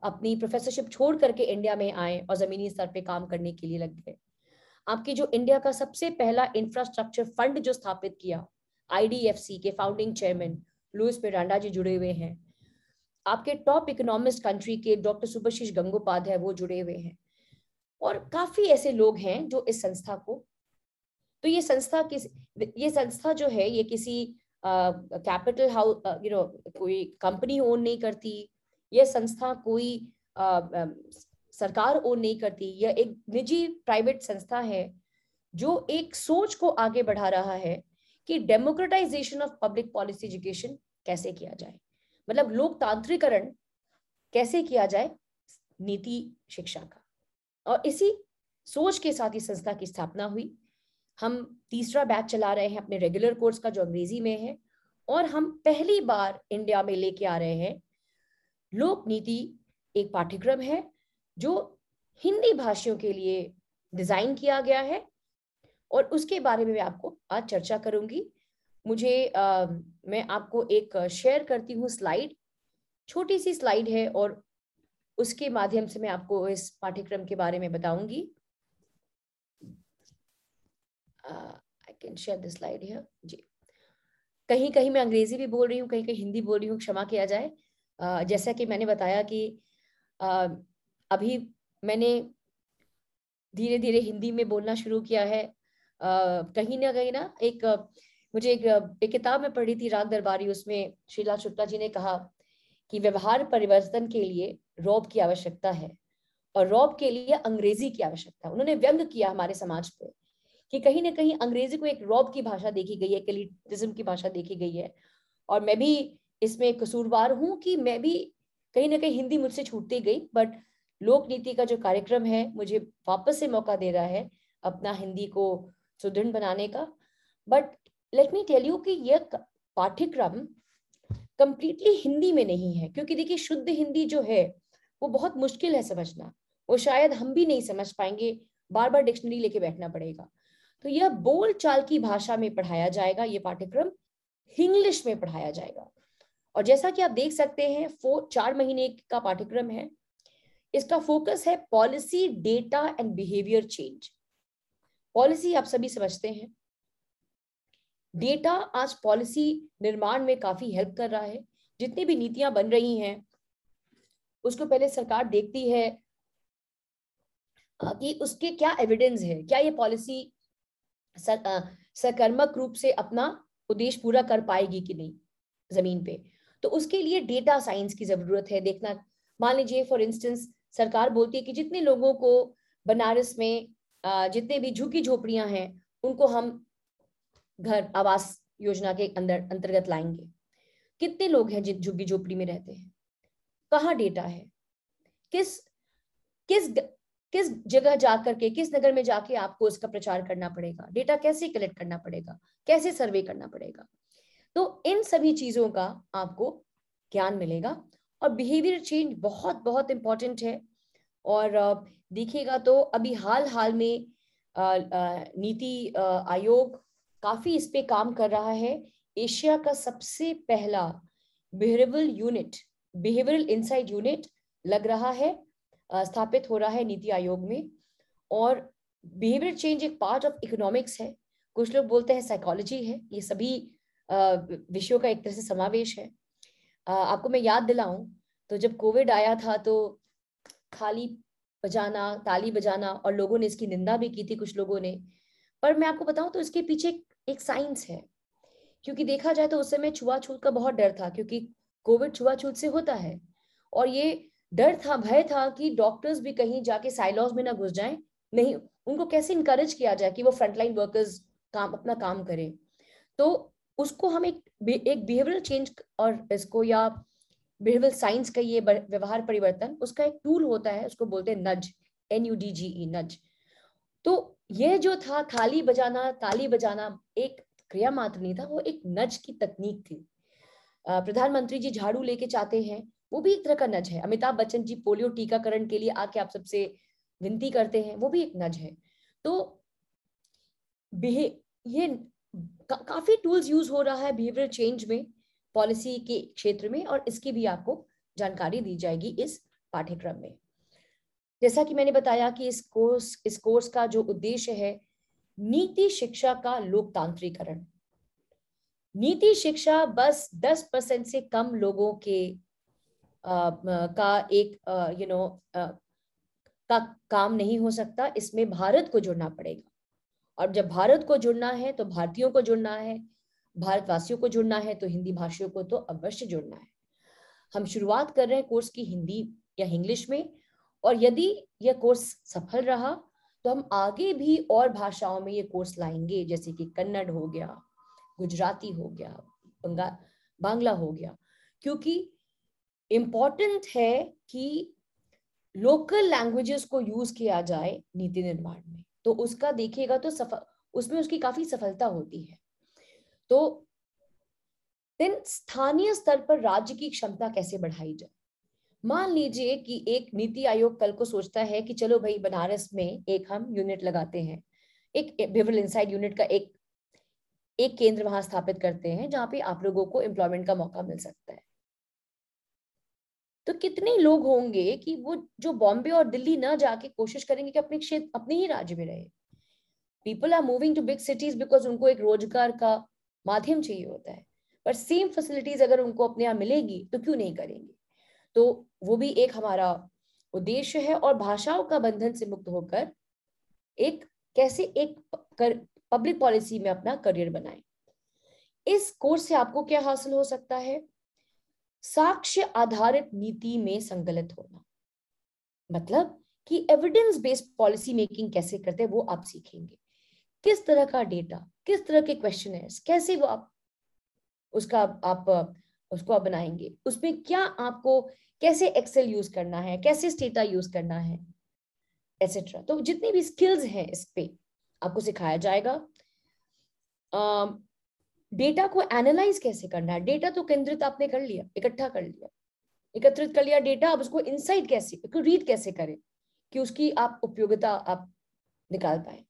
अपनी प्रोफेसरशिप छोड़ करके इंडिया में आए और जमीनी स्तर पे काम करने के लिए लग गए। आपके जो इंडिया का सबसे पहला इंफ्रास्ट्रक्चर फंड जो स्थापित किया, IDFC के फाउंडिंग चेयरमैन लुइस पेरांडा जी जुड़े हुए हैं। आपके टॉप इकोनॉमिस्ट कंट्री के डॉक्टर सुभाशीष गंगोपाध्याय वो जुड़े हुए हैं और काफी ऐसे लोग हैं जो इस संस्था को, तो ये संस्था जो है ये किसी कैपिटल हाउस कोई कंपनी ओन नहीं करती, यह संस्था कोई सरकार ओन नहीं करती, यह एक निजी प्राइवेट संस्था है जो एक सोच को आगे बढ़ा रहा है कि democratization of public policy education कैसे किया जाए, मतलब लोकतांत्रिकरण कैसे किया जाए नीति शिक्षा का। और इसी सोच के साथ इस संस्था की स्थापना हुई। हम तीसरा बैच चला रहे हैं अपने रेगुलर कोर्स का जो अंग्रेजी में है और हम पहली बार इंडिया में लेके आ रहे हैं लोक नीति, एक पाठ्यक्रम है जो हिंदी भाषियों के लिए डिजाइन किया गया है और उसके बारे में मैं आपको आज चर्चा करूंगी। मैं आपको एक शेयर करती हूँ स्लाइड, छोटी सी स्लाइड है और उसके माध्यम से मैं आपको इस पाठ्यक्रम के बारे में बताऊंगी। I can share this slide here जी। कहीं कहीं मैं अंग्रेजी भी बोल रही हूँ, कहीं कहीं हिंदी बोल रही हूँ, क्षमा किया जाए। जैसा कि मैंने बताया कि अभी मैंने धीरे धीरे हिंदी में बोलना शुरू किया है। कहीं ना एक मुझे एक किताब में पढ़ी थी राग दरबारी, उसमें शीला शुक्ला जी ने कहा कि व्यवहार परिवर्तन के लिए रौब की आवश्यकता है और रौब के लिए अंग्रेजी की आवश्यकता है। उन्होंने व्यंग किया हमारे समाज पे कि कहीं ना कहीं अंग्रेजी को एक रौब की भाषा देखी गई है, एलिटिज्म की भाषा देखी गई है और मैं भी इसमें कसूरवार हूँ कि मैं भी कहीं ना कहीं हिंदी मुझसे छूटती गई, बट लोक नीति का जो कार्यक्रम है मुझे वापस से मौका दे रहा है अपना हिंदी को सुदृढ़ बनाने का। But let me tell you कि यह पाठ्यक्रम कंप्लीटली हिंदी में नहीं है, क्योंकि देखिए शुद्ध हिंदी जो है वो बहुत मुश्किल है समझना, वो शायद हम भी नहीं समझ पाएंगे, बार बार डिक्शनरी लेके बैठना पड़ेगा। तो यह बोल चाल की भाषा में पढ़ाया जाएगा, ये पाठ्यक्रम इंग्लिश में पढ़ाया जाएगा। और जैसा कि आप देख सकते हैं 4 महीने का पाठ्यक्रम है, इसका फोकस है policy, data and behaviour change. Policy आप सभी समझते हैं, डेटा आज पॉलिसी निर्माण में काफी हेल्प कर रहा है। जितनी भी नीतियां बन रही हैं उसको पहले सरकार देखती है कि उसके क्या एविडेंस है, क्या ये पॉलिसी सकारात्मक रूप से अपना उद्देश्य पूरा कर पाएगी कि नहीं जमीन पे। तो उसके लिए डेटा साइंस की जरूरत है देखना। मान लीजिए फॉर इंस्टेंस सरकार बोलती है कि जितने लोगों को बनारस में जितने भी झुकी झोपड़ियां हैं उनको हम घर आवास योजना के अंतर्गत लाएंगे। कितने लोग हैं जिन झुग्गी झोपड़ी में रहते हैं, कहाँ डेटा है, किस जगह जाकर के, किस नगर में जाके आपको इसका प्रचार करना पड़ेगा, डेटा कैसे कलेक्ट करना पड़ेगा, कैसे सर्वे करना पड़ेगा। तो इन सभी चीजों का आपको ज्ञान मिलेगा। और बिहेवियर चेंज बहुत बहुत इम्पॉर्टेंट है। और देखिएगा तो अभी हाल में नीति आयोग काफी इस पे काम कर रहा है। एशिया का सबसे पहला बिहेवियरल इंसाइट यूनिट लग रहा है, स्थापित हो रहा है नीति आयोग में। और बिहेवियर चेंज एक पार्ट ऑफ इकोनॉमिक्स है, कुछ लोग बोलते हैं साइकोलॉजी है, ये सभी विषयों का एक तरह से समावेश है। आपको मैं याद दिलाऊं तो जब कोविड आया था तो खाली बजाना, ताली बजाना, और लोगों ने इसकी निंदा भी की थी कुछ लोगों ने, पर मैं आपको बताऊं तो इसके पीछे एक साइंस है। क्योंकि देखा जाए तो उस समय छुआछूत का बहुत डर था, क्योंकि कोविड छुआछूत से होता है, और ये डर था, भय था कि डॉक्टर्स भी कहीं जाके साइलॉज में ना घुस जाएं, नहीं उनको कैसे इनकरेज किया जाए कि वो फ्रंटलाइन वर्कर्स अपना काम करें। तो उसको हम एक बिहेवियरल चेंज और इसको या बिहेवियरल साइंस का ये व्यवहार परिवर्तन, उसका एक टूल होता है, उसको बोलते हैं नज, NUDGE, नज। तो यह जो था थाली बजाना, ताली बजाना एक क्रिया मात्र नहीं था, वो एक नज की तकनीक थी। प्रधानमंत्री जी झाड़ू लेके चाहते हैं, वो भी एक तरह का नज है। अमिताभ बच्चन जी पोलियो टीकाकरण के लिए आके आप सबसे विनती करते हैं, वो भी एक नज है। तो ये काफी टूल्स यूज हो रहा है बिहेवियर चेंज में, पॉलिसी के क्षेत्र में, और इसकी भी आपको जानकारी दी जाएगी इस पाठ्यक्रम में। जैसा कि मैंने बताया कि इस कोर्स का जो उद्देश्य है, नीति शिक्षा का लोकतांत्रिकरण। नीति शिक्षा बस 10% से कम लोगों के का काम नहीं हो सकता, इसमें भारत को जुड़ना पड़ेगा। और जब भारत को जुड़ना है तो भारतीयों को जुड़ना है, भारतवासियों को जुड़ना है, तो हिंदी भाषियों को तो अवश्य जुड़ना है। हम शुरुआत कर रहे हैं कोर्स की हिंदी या इंग्लिश में, और यदि यह कोर्स सफल रहा तो हम आगे भी और भाषाओं में ये कोर्स लाएंगे, जैसे कि कन्नड़ हो गया, गुजराती हो गया, बांग्ला हो गया, क्योंकि इम्पोर्टेंट है कि लोकल लैंग्वेजेस को यूज किया जाए नीति निर्माण में। तो उसका देखिएगा तो उसमें उसकी काफी सफलता होती है। तो स्थानीय स्तर पर राज्य की क्षमता कैसे बढ़ाई जाए। मान लीजिए कि एक नीति आयोग कल को सोचता है कि चलो भाई बनारस में एक हम यूनिट लगाते हैं, एक बिहेवियरल इंसाइट यूनिट का एक केंद्र वहां स्थापित करते हैं जहां पे आप लोगों को एम्प्लॉयमेंट का मौका मिल सकता है। तो कितने लोग होंगे कि वो जो बॉम्बे और दिल्ली ना जाके कोशिश करेंगे कि अपने क्षेत्र, अपने ही राज्य में रहे। People are moving to big cities because उनको एक रोजगार का माध्यम चाहिए होता है, पर सेम फैसिलिटीज अगर उनको अपने यहाँ मिलेगी तो क्यों नहीं करेंगे। तो वो भी एक हमारा उद्देश्य है। और भाषाओं का बंधन से मुक्त होकर एक कैसे एक पब्लिक पॉलिसी में अपना करियर बनाएं। इस कोर्स से आपको क्या हासिल हो सकता है? साक्ष्य आधारित नीति में संकलित होना, मतलब कि एविडेंस बेस्ड पॉलिसी मेकिंग कैसे करते हैं वो आप सीखेंगे। किस तरह का डेटा, किस तरह के क्वेश्चनर्स, कैसे वो आप उसको बनाएंगे, उसमें क्या आपको कैसे एक्सेल यूज करना है, कैसे स्टेटा यूज करना है, एटसेट्रा। तो जितनी भी स्किल्स हैं इस पे आपको सिखाया जाएगा। डेटा को एनालाइज कैसे करना है, डेटा तो केंद्रित आपने कर लिया, एकत्रित कर लिया डेटा, अब उसको इनसाइट कैसे, उसको रीड कैसे करें कि उसकी आप उपयोगिता आप निकाल पाए।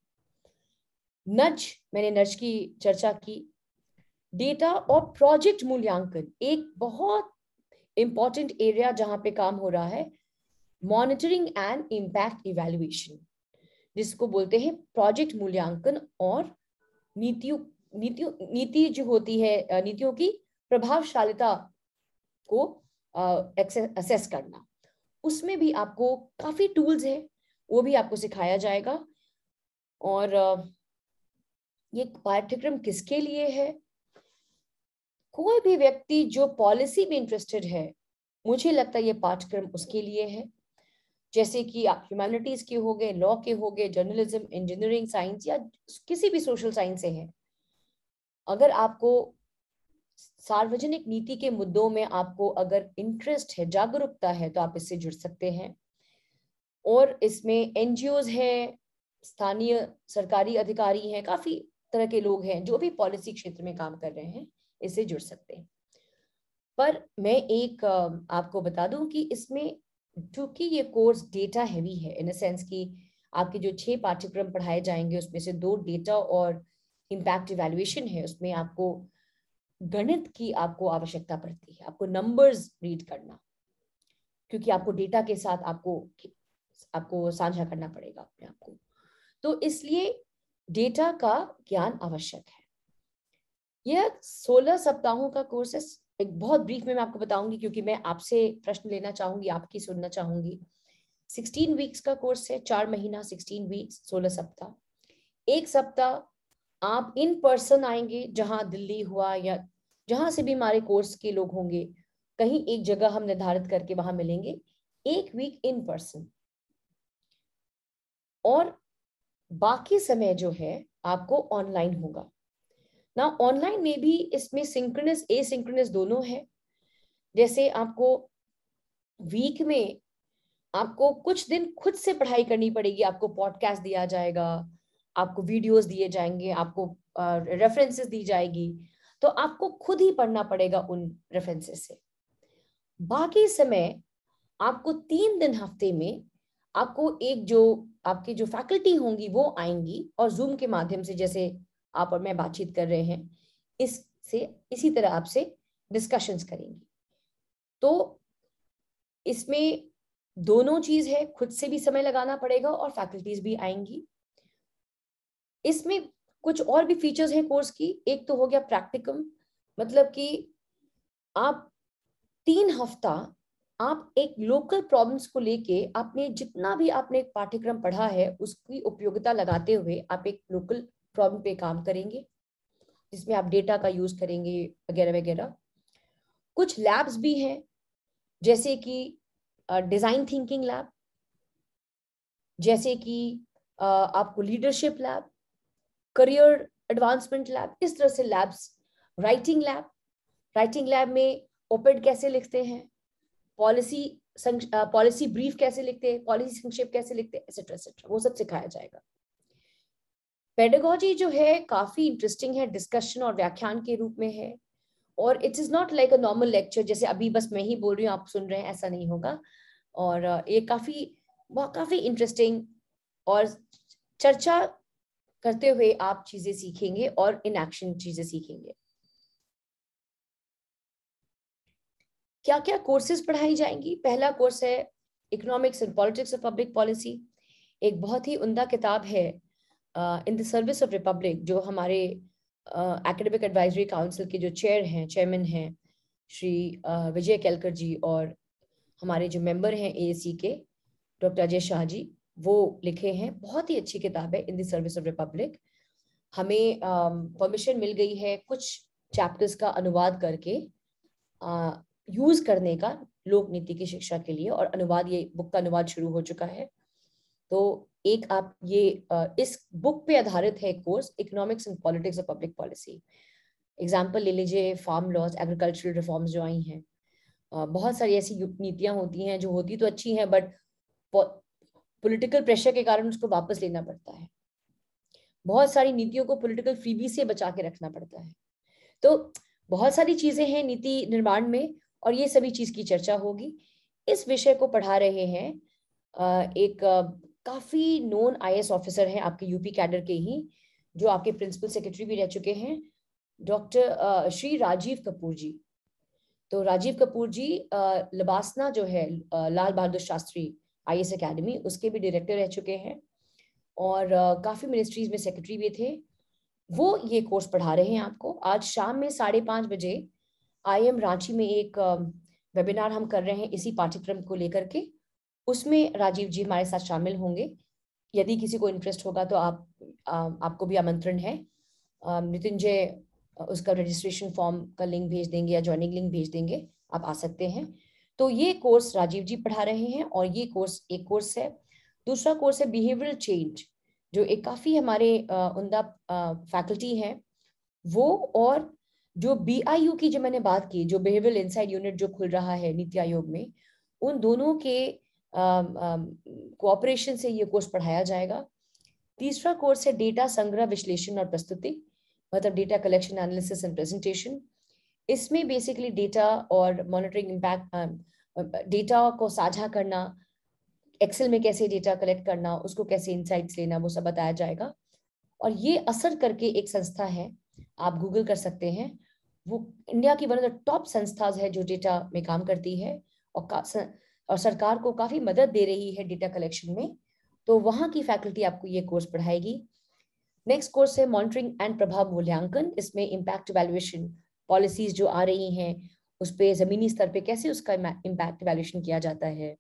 नज, मैंने नज की चर्चा की। डेटा और प्रोजेक्ट मूल्यांकन एक बहुत इंपॉर्टेंट एरिया जहां पे काम हो रहा है, मॉनिटरिंग एंड इम्पैक्ट इवैल्यूएशन, जिसको बोलते हैं प्रोजेक्ट मूल्यांकन। और नीति जो होती है, नीतियों की प्रभावशीलता को असेस करना, उसमें भी आपको काफी टूल्स हैं, वो भी आपको सिखाया जाएगा। और ये पाठ्यक्रम किसके लिए है? कोई भी व्यक्ति जो पॉलिसी में इंटरेस्टेड है, मुझे लगता है ये पाठ्यक्रम उसके लिए है। जैसे कि आप ह्यूमैनिटीज के हो गए, लॉ के हो गए, जर्नलिज्म, इंजीनियरिंग साइंस या किसी भी सोशल साइंस से है, अगर आपको सार्वजनिक नीति के मुद्दों में आपको अगर इंटरेस्ट है, जागरूकता है, तो आप इससे जुड़ सकते हैं। और इसमें NGOs हैं, स्थानीय सरकारी अधिकारी हैं, काफी तरह के लोग हैं जो भी पॉलिसी क्षेत्र में काम कर रहे हैं, इससे जुड़ सकते हैं। पर मैं एक आपको बता दूं कि इसमें चूंकि ये कोर्स डेटा हैवी है इन अ सेंस कि आपके जो 6 पाठ्यक्रम पढ़ाए जाएंगे उसमें से 2 डेटा और इम्पैक्ट इवैल्यूएशन है, उसमें आपको गणित की आपको आवश्यकता पड़ती है, आपको नंबर्स रीड करना, क्योंकि आपको डेटा के साथ आपको साझा करना पड़ेगा अपने आप को, तो इसलिए डेटा का ज्ञान आवश्यक है। यह 16 सप्ताहों का कोर्स है। एक बहुत ब्रीफ में मैं आपको बताऊंगी क्योंकि मैं आपसे प्रश्न लेना चाहूंगी, आपकी सुनना चाहूंगी। 16 वीक्स का कोर्स है, 4 महीना, 16 वीक्स, 16 सप्ताह। 1 सप्ताह आप इन पर्सन आएंगे, जहां दिल्ली हुआ या जहां से भी हमारे कोर्स के लोग होंगे, कहीं एक जगह हम निर्धारित करके वहां मिलेंगे, 1 वीक इन पर्सन। और बाकी समय जो है आपको ऑनलाइन होगा ना। ऑनलाइन में भी इसमें सिंक्रोनस एसिंक्रोनस दोनों है। जैसे आपको वीक में आपको कुछ दिन खुद से पढ़ाई करनी पड़ेगी, आपको पॉडकास्ट दिया जाएगा, आपको वीडियोस दिए जाएंगे, आपको रेफरेंसेस दी जाएगी, तो आपको खुद ही पढ़ना पड़ेगा उन रेफरेंसेस से। बाकी समय आपको 3 दिन हफ्ते में आपको एक जो आपके जो फैकल्टी होंगी वो आएंगी और जूम के माध्यम से जैसे आप और मैं बातचीत कर रहे हैं, इससे इसी तरह आपसे डिस्कशंस करेंगी। तो इसमें दोनों चीज है, खुद से भी समय लगाना पड़ेगा और फैकल्टीज भी आएंगी। इसमें कुछ और भी फीचर्स हैं कोर्स की। एक तो हो गया प्रैक्टिकम, मतलब कि आप 3 हफ्ता आप एक लोकल प्रॉब्लम्स को लेके आपने जितना भी आपने पाठ्यक्रम पढ़ा है उसकी उपयोगिता लगाते हुए आप एक लोकल प्रॉब्लम पे काम करेंगे, जिसमें आप डेटा का यूज करेंगे वगैरह वगैरह। कुछ लैब्स भी हैं, जैसे कि डिजाइन थिंकिंग लैब, जैसे कि आपको leadership lab, career advancement lab, इस तरह से लैब्स। राइटिंग लैब में ओपेड कैसे लिखते हैं, पॉलिसी ब्रीफ कैसे लिखते हैं, पॉलिसी संक्षेप कैसे लिखते हैं, एसेट्रा एसेट्रा, वो सब सिखाया जाएगा। पेडागॉजी जो है काफी इंटरेस्टिंग है, डिस्कशन और व्याख्यान के रूप में है, और it is not like a normal lecture जैसे अभी बस मैं ही बोल रही हूँ आप सुन रहे हैं, ऐसा नहीं होगा। और ये काफी इंटरेस्टिंग और चर्चा करते हुए आप चीजें सीखेंगे और इन एक्शन चीजें सीखेंगे। क्या क्या कोर्सेज पढ़ाई जाएंगी? पहला कोर्स है economics and politics of public policy. एक बहुत ही उम्दा किताब है in the service of republic, जो हमारे एकेडमिक एडवाइजरी काउंसिल के जो चेयरमैन हैं श्री विजय केलकर जी, और हमारे जो मेंबर हैं एएसी के डॉक्टर अजय शाह जी, वो लिखे हैं। बहुत ही अच्छी किताब है in the service of republic. हमें परमिशन मिल गई है कुछ चैप्टर्स का अनुवाद करके यूज करने का लोक नीति की शिक्षा के लिए, और अनुवाद ये बुक का अनुवाद शुरू हो चुका है। तो एक आप ये इस बुक पे आधारित है course economics and politics of public policy. Example ले लीजिए फार्म लॉज, एग्रीकल्चरल रिफॉर्म्स जो आई हैं, बहुत सारी ऐसी नीतियां होती हैं जो होती तो अच्छी हैं बट पॉलिटिकल प्रेशर के कारण उसको वापस लेना पड़ता है। बहुत सारी नीतियों को पॉलिटिकल फ्रीबी से बचा के रखना पड़ता है। तो बहुत सारी चीजें हैं नीति निर्माण में, और ये सभी चीज की चर्चा होगी। इस विषय को पढ़ा रहे हैं एक काफी नोन आईएएस ऑफिसर हैं आपके यूपी कैडर के ही, जो आपके प्रिंसिपल सेक्रेटरी भी रह चुके हैं, डॉक्टर श्री राजीव कपूर जी। तो राजीव कपूर जी लबासना जो है लाल बहादुर शास्त्री आईएएस एकेडमी, उसके भी डायरेक्टर रह चुके हैं, और काफी मिनिस्ट्रीज में सेक्रेटरी भी थे। वो ये कोर्स पढ़ा रहे हैं आपको। आज शाम में 5:30 बजे IIM रांची में एक वेबिनार हम कर रहे हैं इसी पाठ्यक्रम को लेकर के, उसमें राजीव जी हमारे साथ शामिल होंगे। यदि किसी को इंटरेस्ट होगा तो आपको भी आमंत्रण है। मृत्युंजय उसका रजिस्ट्रेशन फॉर्म का लिंक भेज देंगे या ज्वाइनिंग लिंक भेज देंगे, आप आ सकते हैं। तो ये कोर्स राजीव जी पढ़ा रहे हैं, और ये कोर्स एक कोर्स है। दूसरा कोर्स है बिहेवियरल चेंज, जो एक काफ़ी हमारे उम्दा फैकल्टी हैं वो, और जो BIU की जो मैंने बात की, जो बिहेवियरल इंसाइट यूनिट जो खुल रहा है नीति आयोग में, उन दोनों के कोऑपरेशन से ये कोर्स पढ़ाया जाएगा। तीसरा कोर्स है डेटा संग्रह, विश्लेषण और प्रस्तुति, मतलब data collection, analysis and presentation. इसमें बेसिकली डेटा और मॉनिटरिंग, इम्पैक्ट डेटा को साझा करना, एक्सेल में कैसे डेटा कलेक्ट करना, उसको कैसे इंसाइट्स लेना, वो सब बताया जाएगा। और ये असर करके एक संस्था है, आप गूगल कर सकते हैं, वो इंडिया की वन ऑफ द टॉप संस्थाज है जो डेटा में काम करती है और सरकार को काफ़ी मदद दे रही है डेटा कलेक्शन में। तो वहाँ की फैकल्टी आपको ये कोर्स पढ़ाएगी। नेक्स्ट कोर्स है मॉनिटरिंग एंड प्रभाव मूल्यांकन। इसमें इम्पैक्ट इवैल्यूएशन पॉलिसीज जो आ रही हैं उस पर ज़मीनी स्तर पे कैसे उसका इम्पैक्ट इवैल्यूएशन किया जाता है,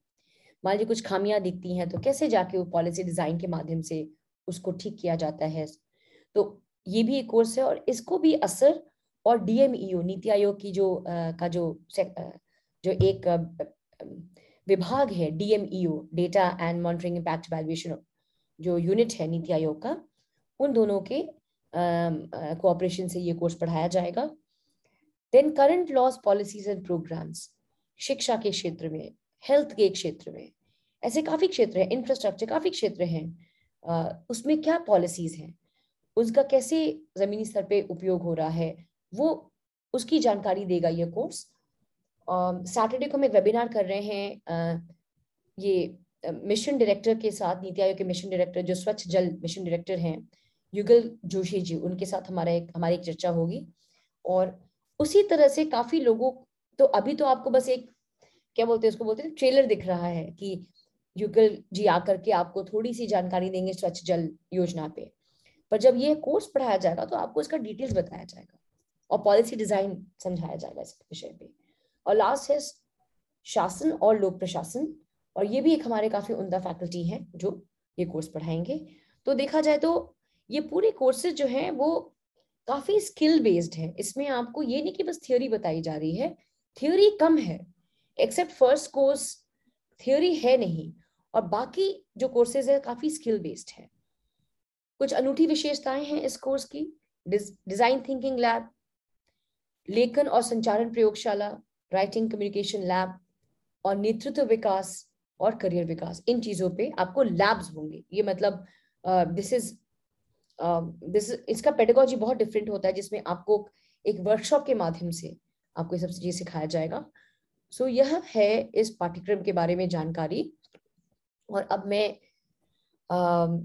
मान लीजिए कुछ खामियां दिखती हैं तो कैसे जाके वो पॉलिसी डिज़ाइन के माध्यम से उसको ठीक किया जाता है। तो ये भी एक कोर्स है और इसको भी असर और DMEO नीति आयोग की जो एक विभाग है DMEO data and monitoring impact evaluation जो यूनिट है नीति आयोग का, उन दोनों के कोऑपरेशन से ये कोर्स पढ़ाया जाएगा। Then current laws policies and programmes, शिक्षा के क्षेत्र में, हेल्थ के क्षेत्र में, ऐसे काफ़ी क्षेत्र हैं, इंफ्रास्ट्रक्चर काफ़ी क्षेत्र हैं, उसमें क्या पॉलिसीज़ हैं, उसका कैसे ज़मीनी स्तर पे उपयोग हो रहा है, वो उसकी जानकारी देगा ये कोर्स। सैटरडे को हम एक वेबिनार कर रहे हैं ये मिशन डायरेक्टर के साथ, नीति आयोग के मिशन डायरेक्टर जो स्वच्छ जल मिशन डायरेक्टर हैं युगल जोशी जी, उनके साथ हमारी एक चर्चा होगी। और उसी तरह से काफ़ी लोगों, तो अभी तो आपको बस एक उसको बोलते हैं ट्रेलर दिख रहा है कि युगल जी आकर के आपको थोड़ी सी जानकारी देंगे स्वच्छ जल योजना पे, पर जब ये कोर्स पढ़ाया जाएगा तो आपको इसका डिटेल्स बताया जाएगा और पॉलिसी डिजाइन समझाया जाएगा इस विषय पे। और लास्ट है शासन और लोक प्रशासन, और ये भी एक हमारे काफ़ी उम्दा फैकल्टी हैं जो ये कोर्स पढ़ाएंगे। तो देखा जाए तो ये पूरे कोर्सेज जो हैं वो काफ़ी स्किल बेस्ड हैं, इसमें आपको ये नहीं कि बस थ्योरी बताई जा रही है, थ्योरी कम है, एक्सेप्ट फर्स्ट कोर्स थ्योरी है नहीं, और बाकी जो कोर्सेज है काफ़ी स्किल बेस्ड हैं। कुछ अनूठी विशेषताएं हैं इस कोर्स की, डिज़ाइन थिंकिंग लैब, लेखन और संचालन प्रयोगशाला, राइटिंग कम्युनिकेशन लैब, और नेतृत्व विकास और करियर विकास, इन चीज़ों पे आपको लैब्स होंगे। ये मतलब इसका पेडागॉजी बहुत डिफरेंट होता है, जिसमें आपको एक वर्कशॉप के माध्यम से आपको ये सब चीज़ें सिखाया जाएगा। सो यह है इस पाठ्यक्रम के बारे में जानकारी, और अब मैं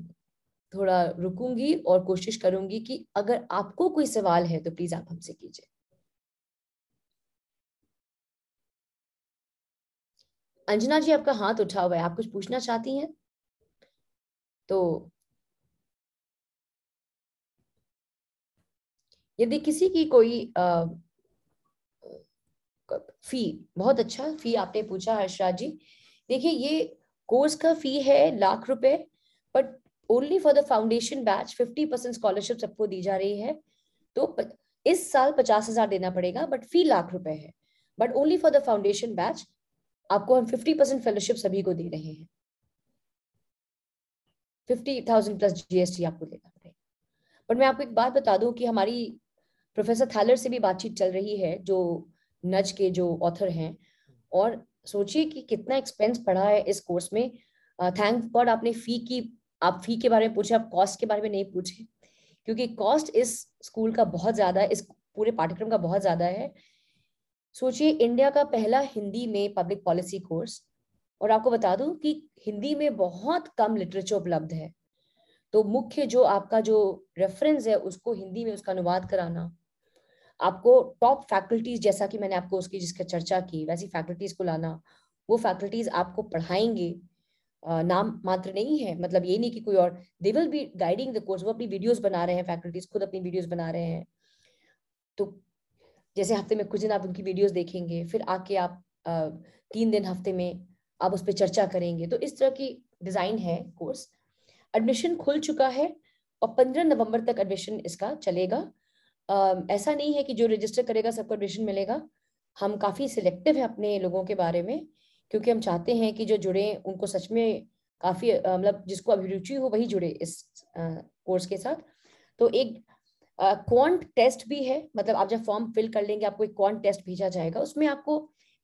थोड़ा रुकूंगी और कोशिश करूंगी कि अगर आपको कोई सवाल है तो प्लीज आप हमसे कीजिए। अंजना जी, आपका हाथ उठा हुआ है, आप कुछ पूछना चाहती हैं? तो यदि किसी की कोई फी, बहुत अच्छा फी आपने पूछा हर्षराज जी, देखिए ये कोर्स का फी है ₹1,00,000, but only for the foundation batch 50% scholarship सबको दी जा रही है। तो इस साल 50,000 देना पड़ेगा, बट फी ₹1,00,000 है, but only for the foundation batch. आपको हम 50% फेलोशिप सभी को दे रहे हैं, 50,000 प्लस GST आपको देना पड़ेगा। बट मैं आपको एक बात बता दूं कि हमारी प्रोफेसर थैलर से भी बातचीत चल रही है जो नज के जो ऑथर हैं, और सोचिए कि कितना एक्सपेंस पड़ा है इस कोर्स में। थैंक गॉड आपने फी के बारे में पूछे, आप कॉस्ट के बारे में नहीं पूछे, क्योंकि कॉस्ट इस स्कूल का बहुत ज़्यादा है, इस पूरे पाठ्यक्रम का बहुत ज़्यादा है। सोचिए इंडिया का पहला हिंदी में पब्लिक पॉलिसी कोर्स, और आपको बता दूं कि हिंदी में बहुत कम लिटरेचर उपलब्ध है, तो मुख्य जो आपका जो रेफरेंस है उसको हिंदी में उसका अनुवाद कराना, आपको टॉप फैकल्टीज, जैसा कि मैंने आपको उसकी जिसका चर्चा की, वैसी फैकल्टीज को लाना, वो फैकल्टीज आपको पढ़ाएंगे, नाम मात्र नहीं है, मतलब ये नहीं कि कोई और, they will be guiding the course. वो अपनी वीडियोस बना रहे हैं, फैकल्टीज खुद अपनी वीडियोस बना रहे हैं, तो जैसे हफ्ते में कुछ दिन आप उनकी वीडियोस देखेंगे, फिर आके आप 3 दिन हफ्ते में आप उस पर चर्चा करेंगे। तो इस तरह की डिज़ाइन है कोर्स। एडमिशन खुल चुका है और 15 नवंबर तक एडमिशन इसका चलेगा। ऐसा नहीं है कि जो रजिस्टर करेगा सबको एडमिशन मिलेगा, हम काफ़ी सिलेक्टिव हैं अपने लोगों के बारे में, क्योंकि हम चाहते हैं कि जो जुड़े उनको सच में काफ़ी, मतलब जिसको अभिरुचि हो वही जुड़े इस कोर्स के साथ। तो एक क्वांट टेस्ट भी है, मतलब आप जब फॉर्म फिल कर लेंगे आपको एक क्वांट टेस्ट भेजा जाएगा, उसमें आपको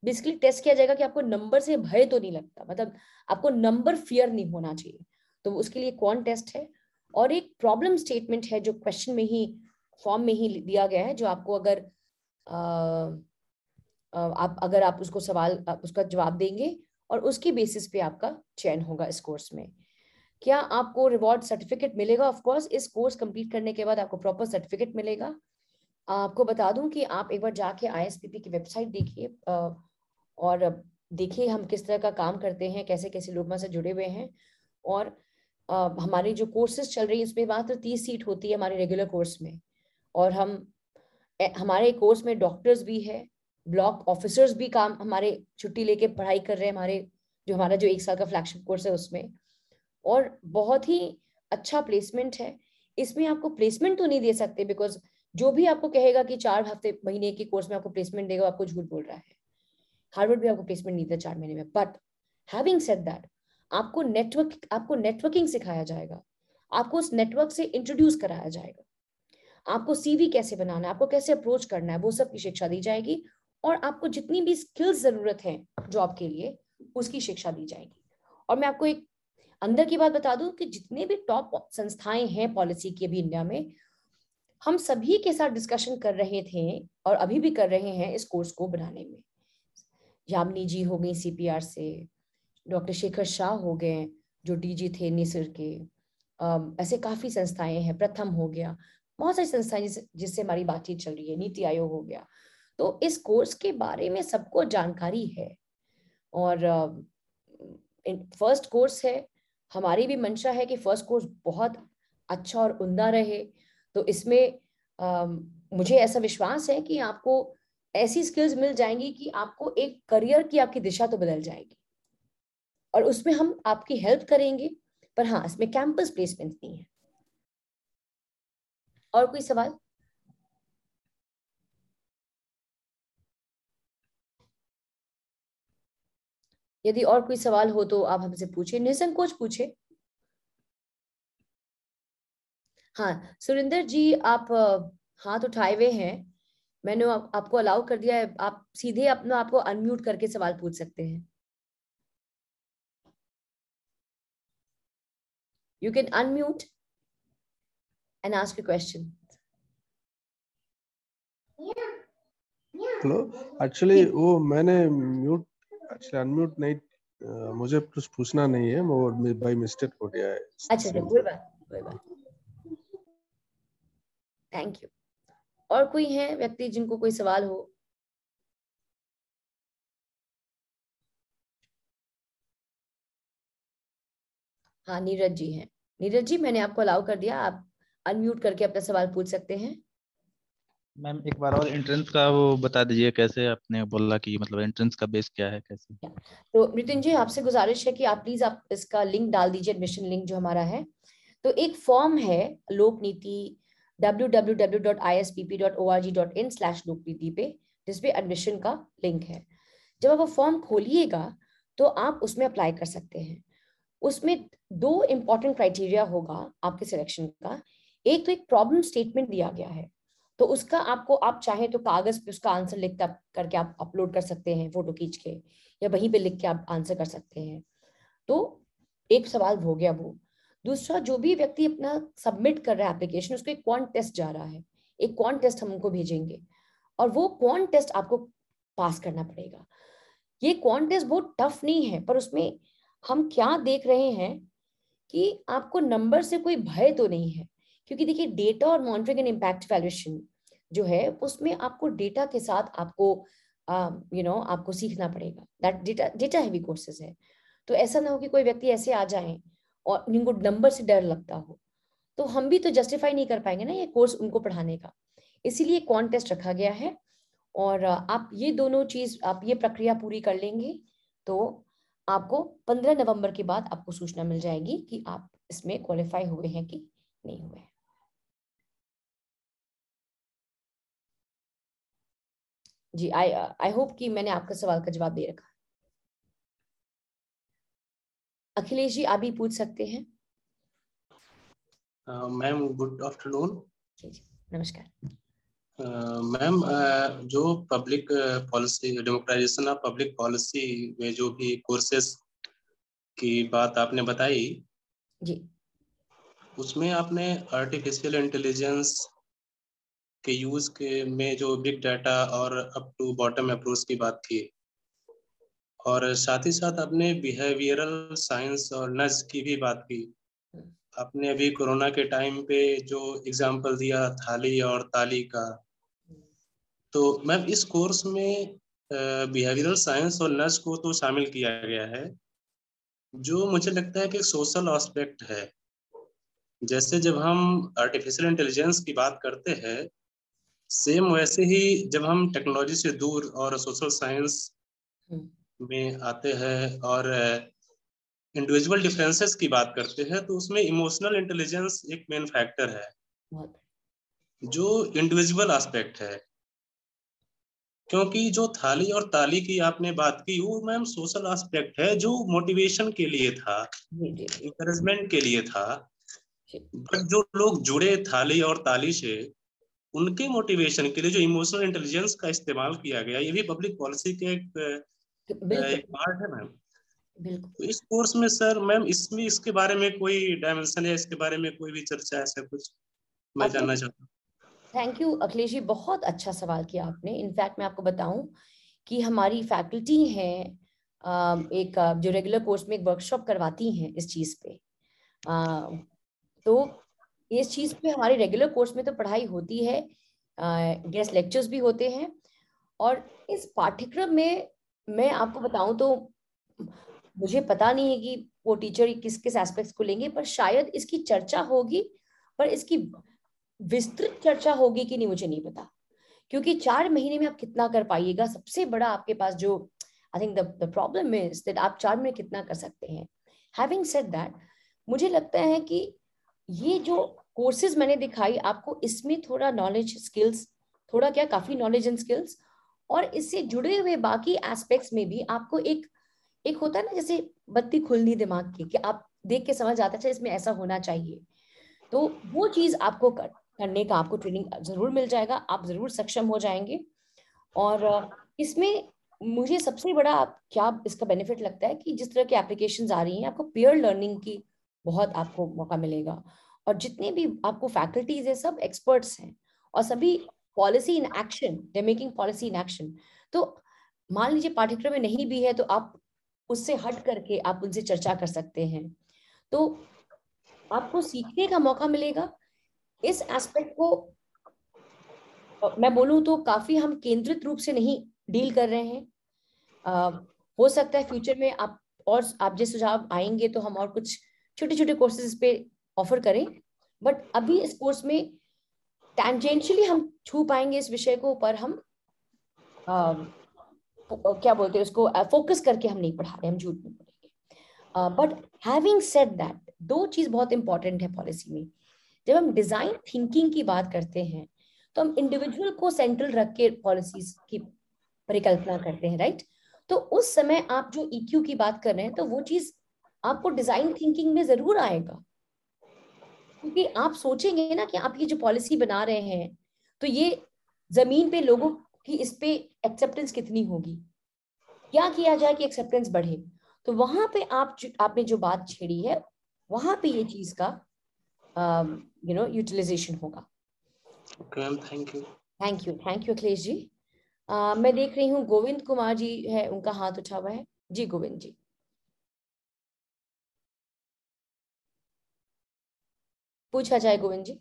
बेसिकली टेस्ट किया जाएगा कि आपको नंबर से भय तो नहीं लगता, मतलब आपको नंबर फियर नहीं होना चाहिए, तो उसके लिए क्वांट टेस्ट है। और एक प्रॉब्लम स्टेटमेंट है जो फॉर्म में ही दिया गया है, जो आपको अगर आप अगर आप उसको सवाल उसका जवाब देंगे और उसकी बेसिस पे आपका चयन होगा इस कोर्स में। क्या आपको रिवॉर्ड सर्टिफिकेट मिलेगा? ऑफ कोर्स इस कोर्स कंप्लीट करने के बाद आपको प्रॉपर सर्टिफिकेट मिलेगा। आपको बता दूं कि आप एक बार जाके आईएसपीपी की वेबसाइट देखिए और देखिए हम किस तरह का काम करते हैं, कैसे कैसे लोग हमारे से जुड़े हुए हैं। और हमारे जो कोर्सेज चल रही है इसमें मात्र 30 सीट होती है हमारे रेगुलर कोर्स में, और हमारे कोर्स में डॉक्टर्स भी है, ब्लॉक ऑफिसर्स भी काम हमारे छुट्टी लेके पढ़ाई कर रहे हैं हमारा जो एक साल का फ्लैगशिप कोर्स है उसमें। और बहुत ही अच्छा प्लेसमेंट है इसमें। आपको प्लेसमेंट तो नहीं दे सकते बिकॉज जो भी आपको कहेगा कि 4 महीने के कोर्स में आपको प्लेसमेंट देगा आपको झूठ बोल रहा है। हार्वर्ड भी आपको प्लेसमेंट नहीं देता 4 महीने में। बट हैविंग सेड दैट आपको नेटवर्किंग सिखाया जाएगा, आपको उस नेटवर्क से इंट्रोड्यूस कराया जाएगा, आपको सीवी कैसे बनाना है, आपको कैसे अप्रोच करना है, वो सब की शिक्षा दी जाएगी। और आपको जितनी भी स्किल्स जरूरत है जॉब के लिए उसकी शिक्षा दी जाएगी। और मैं आपको एक अंदर की बात बता दूं कि जितने भी टॉप संस्थाएं हैं पॉलिसी की अभी इंडिया में, हम सभी के साथ डिस्कशन कर रहे थे और अभी भी कर रहे हैं इस कोर्स को बनाने में। यामिनी जी हो गई सीपीआर से, डॉक्टर शेखर शाह हो गए जो डीजी थे निसर के, ऐसे काफ़ी संस्थाएं हैं, प्रथम हो गया, बहुत सारी संस्थाएं जिससे हमारी बातचीत चल रही है, नीति आयोग हो गया। तो इस कोर्स के बारे में सबको जानकारी है और फर्स्ट कोर्स है। हमारी भी मंशा है कि फर्स्ट कोर्स बहुत अच्छा और उम्दा रहे। तो इसमें मुझे ऐसा विश्वास है कि आपको ऐसी स्किल्स मिल जाएंगी कि आपको एक करियर की आपकी दिशा तो बदल जाएगी, और उसमें हम आपकी हेल्प करेंगे। पर हाँ, इसमें कैंपस प्लेसमेंट नहीं है। और कोई सवाल? यदि और कोई सवाल हो तो आप हमसे पूछे, निसंकोच पूछे। हाँ, सुरिंदर जी आप हाथ उठाए हुए हैं, मैंने आपको अलाउ कर दिया है, आप सीधे अपना आपको अनम्यूट करके सवाल पूछ सकते हैं। You can unmute and ask a question. Hello, actually वो मैंने mute actually unmute नहीं, मुझे कुछ पूछना नहीं है, वो by mistake हो गया है। अच्छा जी, कोई बात। Thank you. और कोई है व्यक्ति जिनको कोई सवाल हो? हाँ, नीरज जी हैं। नीरज जी, मैंने आपको अलाउ कर दिया, आप अनम्यूट करके अपना सवाल पूछ सकते हैं। मैम एक बार और एंट्रेंस का वो बता दीजिए, कैसे आपने बोला कि मतलब एंट्रेंस का बेस क्या है, कैसे? तो मृत्युंजय आपसे गुजारिश है कि आप प्लीज आप इसका लिंक डाल दीजिए, एडमिशन लिंक जो हमारा है। तो एक फॉर्म है लोकनीति www.ispp.org.in/लोकनीति पे, जिसपे एडमिशन का लिंक है। जब आप वो फॉर्म खोलिएगा तो आप उसमें अप्लाई कर सकते हैं। उसमें 2 इम्पोर्टेंट क्राइटेरिया होगा आपके सिलेक्शन का। एक तो एक प्रॉब्लम स्टेटमेंट दिया गया है, तो उसका आपको आप चाहे तो कागज पे उसका आंसर लिख करके आप अपलोड कर सकते हैं, फोटो खींच के, या वहीं पे लिख के आप आंसर कर सकते हैं। तो एक सवाल हो गया वो। दूसरा, जो भी व्यक्ति अपना सबमिट कर रहा है एप्लीकेशन, उसको एक क्वांट टेस्ट जा रहा है, एक क्वांट टेस्ट हम उनको भेजेंगे और वो क्वांट टेस्ट आपको पास करना पड़ेगा। ये क्वांट टेस्ट बहुत टफ नहीं है, पर उसमें हम क्या देख रहे हैं कि आपको नंबर से कोई भय तो नहीं है, क्योंकि देखिए डेटा और मॉनिटरिंग एंड इम्पैक्ट वैल्यूएशन जो है उसमें आपको डेटा के साथ आपको आपको सीखना पड़ेगा। दैट डेटा हैवी कोर्सेज है, तो ऐसा ना हो कि कोई व्यक्ति ऐसे आ जाए और उनको नंबर से डर लगता हो, तो हम भी तो जस्टिफाई नहीं कर पाएंगे ना ये कोर्स उनको पढ़ाने का। इसीलिए कॉन्टेस्ट रखा गया है, और आप ये दोनों चीज, आप ये प्रक्रिया पूरी कर लेंगे तो आपको 15 नवंबर के बाद आपको सूचना मिल जाएगी कि आप इसमें क्वालिफाई हुए हैं कि नहीं हुए हैं। जी, आई होप कि मैंने आपका सवाल का जवाब दे रखा। अखिलेश जी, आप भी पूछ सकते हैं। Ma'am good afternoon. जी, नमस्कार। मैम जो public policy, democratization of public policy में जो भी कोर्सेस की बात आपने बताई जी, उसमें आपने आर्टिफिशियल इंटेलिजेंस के यूज के में जो बिग डाटा और अप टू बॉटम अप्रोच की बात की, और साथ ही साथ आपने बिहेवियरल साइंस और नज की भी बात की। आपने अभी कोरोना के टाइम पे जो एग्जाम्पल दिया थाली और ताली का, तो मैम इस कोर्स में बिहेवियरल साइंस और नज को तो शामिल किया गया है, जो मुझे लगता है कि सोशल एस्पेक्ट है। जैसे जब हम आर्टिफिशियल इंटेलिजेंस की बात करते हैं, सेम वैसे ही जब हम टेक्नोलॉजी से दूर और सोशल साइंस में आते हैं और इंडिविजुअल डिफरेंसेस की बात करते हैं, तो उसमें इमोशनल इंटेलिजेंस एक मेन फैक्टर है, जो इंडिविजुअल एस्पेक्ट है। क्योंकि जो थाली और ताली की आपने बात की, वो मैम सोशल एस्पेक्ट है, जो मोटिवेशन के लिए था, इंकरेजमेंट के लिए था। बट जो लोग जुड़े थाली और ताली से, उनके मोटिवेशन के लिए जो इमोशनल इंटेलिजेंस का इस्तेमाल किया गया, ये भी पब्लिक पॉलिसी के एक पार्ट है मैम। बिल्कुल। इस कोर्स में सर मैम इसमें इसके बारे में कोई डायमेंशन है, इसके बारे में कोई भी चर्चा, ऐसा कुछ मैं जानना चाहता हूँ। थैंक यू अखिलेश जी, बहुत अच्छा सवाल किया आपने। इनफैक्ट मैं आपको बताऊं कि हमारी फैकल्टी हैं, एक जो रेगुलर कोर्स में एक वर्कशॉप करवाती हैं इस चीज़ पे, तो इस चीज़ पे हमारे रेगुलर कोर्स में तो पढ़ाई होती है, गेस्ट लेक्चर्स भी होते हैं। और इस पाठ्यक्रम में मैं आपको बताऊं तो मुझे पता नहीं है कि वो टीचर किस किस एस्पेक्ट्स को लेंगे, पर शायद इसकी चर्चा होगी, पर इसकी विस्तृत चर्चा होगी कि नहीं मुझे नहीं पता, क्योंकि 4 महीने में आप कितना कर पाइएगा। सबसे बड़ा आपके पास जो I think the problem is that आप 4 महीने कितना कर सकते हैं। हैविंग सेड दैट, मुझे लगता है कि ये जो कोर्सेज मैंने दिखाई आपको, इसमें थोड़ा नॉलेज स्किल्स, थोड़ा क्या काफी नॉलेज एंड स्किल्स, और इससे जुड़े हुए बाकी एस्पेक्ट्स में भी आपको एक होता है ना, जैसे बत्ती खुलनी दिमाग की, कि आप देख के समझ आता है इसमें ऐसा होना चाहिए, तो वो चीज आपको करने का आपको ट्रेनिंग जरूर मिल जाएगा, आप जरूर सक्षम हो जाएंगे। और इसमें मुझे सबसे बड़ा क्या इसका बेनिफिट लगता है कि जिस तरह की एप्लीकेशंस आ रही हैं, आपको पीयर लर्निंग की बहुत आपको मौका मिलेगा, और जितने भी आपको फैकल्टीज है सब एक्सपर्ट्स हैं, और सभी policy in action, they making policy in action. तो मान लीजिए पाठ्यक्रम में नहीं भी है तो आप उससे हट करके आप उनसे चर्चा कर सकते हैं, तो आपको सीखने का मौका मिलेगा। इस एस्पेक्ट को मैं बोलूं तो काफी हम केंद्रित रूप से नहीं डील कर रहे हैं, हो सकता है फ्यूचर में आप जैसे सुझाव आएंगे तो हम और कुछ छोटे छोटे कोर्सेज पे ऑफर करें, बट अभी इस कोर्स में टैंजेंशियली हम छू पाएंगे इस विषय को, पर हम क्या बोलते हैं उसको, फोकस करके हम नहीं पढ़ा रहे, हम झूठ नहीं बोलेंगे। बट हैविंग सेड दैट, दो चीज बहुत इंपॉर्टेंट है पॉलिसी में। जब हम डिजाइन थिंकिंग की बात करते हैं तो हम इंडिविजुअल को सेंट्रल रख के पॉलिसीज की परिकल्पना करते हैं, राइट? तो उस समय आप जो ईक्यू की बात कर रहे हैं, तो वो चीज आपको डिजाइन थिंकिंग में जरूर आएगा, क्योंकि आप सोचेंगे ना कि आप ये जो पॉलिसी बना रहे हैं तो ये जमीन पे लोगों की इस पे एक्सेप्टेंस कितनी होगी, क्या किया जाए कि एक्सेप्टेंस बढ़े। तो वहां पे आपने जो बात छेड़ी है, वहां पे ये चीज का यूटिलाइजेशन होगा। Thank you Akhilesh ji. मैं देख रही हूँ गोविंद कुमार जी है, उनका हाथ उठा हुआ है। जी गोविंद जी, पूछा जाए गोविंद जी।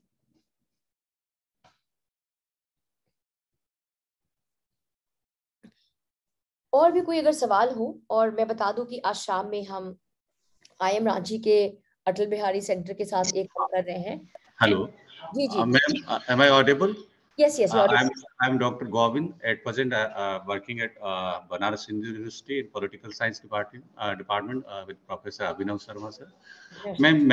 और भी कोई अगर सवाल हो, और मैं बता दूं कि आज शाम में हम IIM रांची के अटल बिहारी सेंटर के साथ एक काम कर रहे हैं। हेलो जी जी, ma'am am I audible? Yes yes, I'm Dr. Govind. At present working at Banaras Hindu University in Political Science Department with Professor Abhinaav Sharma sir. Yes. Ma'am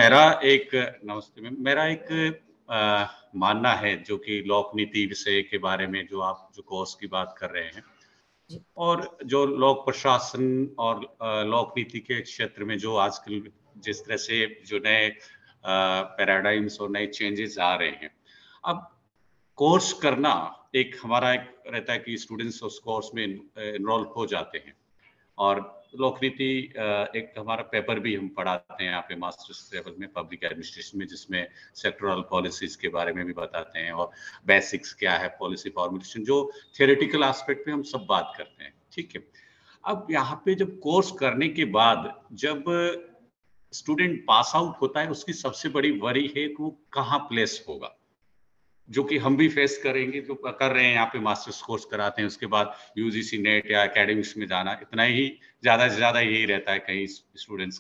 मेरा एक मानना है जो कि लोक नीति विषय के बारे में जो आप जो कोर्स की बात कर रहे हैं, और जो लोक प्रशासन और लोक नीति के क्षेत्र में जो आजकल जिस तरह से जो नए पैराडाइम्स और नए चेंजेस आ रहे हैं, अब कोर्स करना एक हमारा एक रहता है कि स्टूडेंट्स उस कोर्स में इनरोल हो जाते हैं, और लोकनीति एक हमारा पेपर भी हम पढ़ाते हैं यहाँ पे मास्टर्स लेवल में पब्लिक एडमिनिस्ट्रेशन में, जिसमें सेक्टरल पॉलिसीज के बारे में भी बताते हैं और बेसिक्स क्या है पॉलिसी फॉर्मुलेशन, जो थियोरेटिकल एस्पेक्ट में हम सब बात करते हैं। ठीक है, अब यहाँ पे जब कोर्स करने के बाद जब स्टूडेंट पास आउट होता है, उसकी सबसे बड़ी वरी है कि वो कहाँ प्लेस होगा, जो कि हम भी फेस करेंगे, जो कर रहे हैं यहाँ पे मास्टर्स कोर्स कराते हैं। उसके बाद यूजीसी नेट या एकेडमिक्स में जाना, इतना ही ज़्यादा से ज़्यादा यही रहता है कई स्टूडेंट्स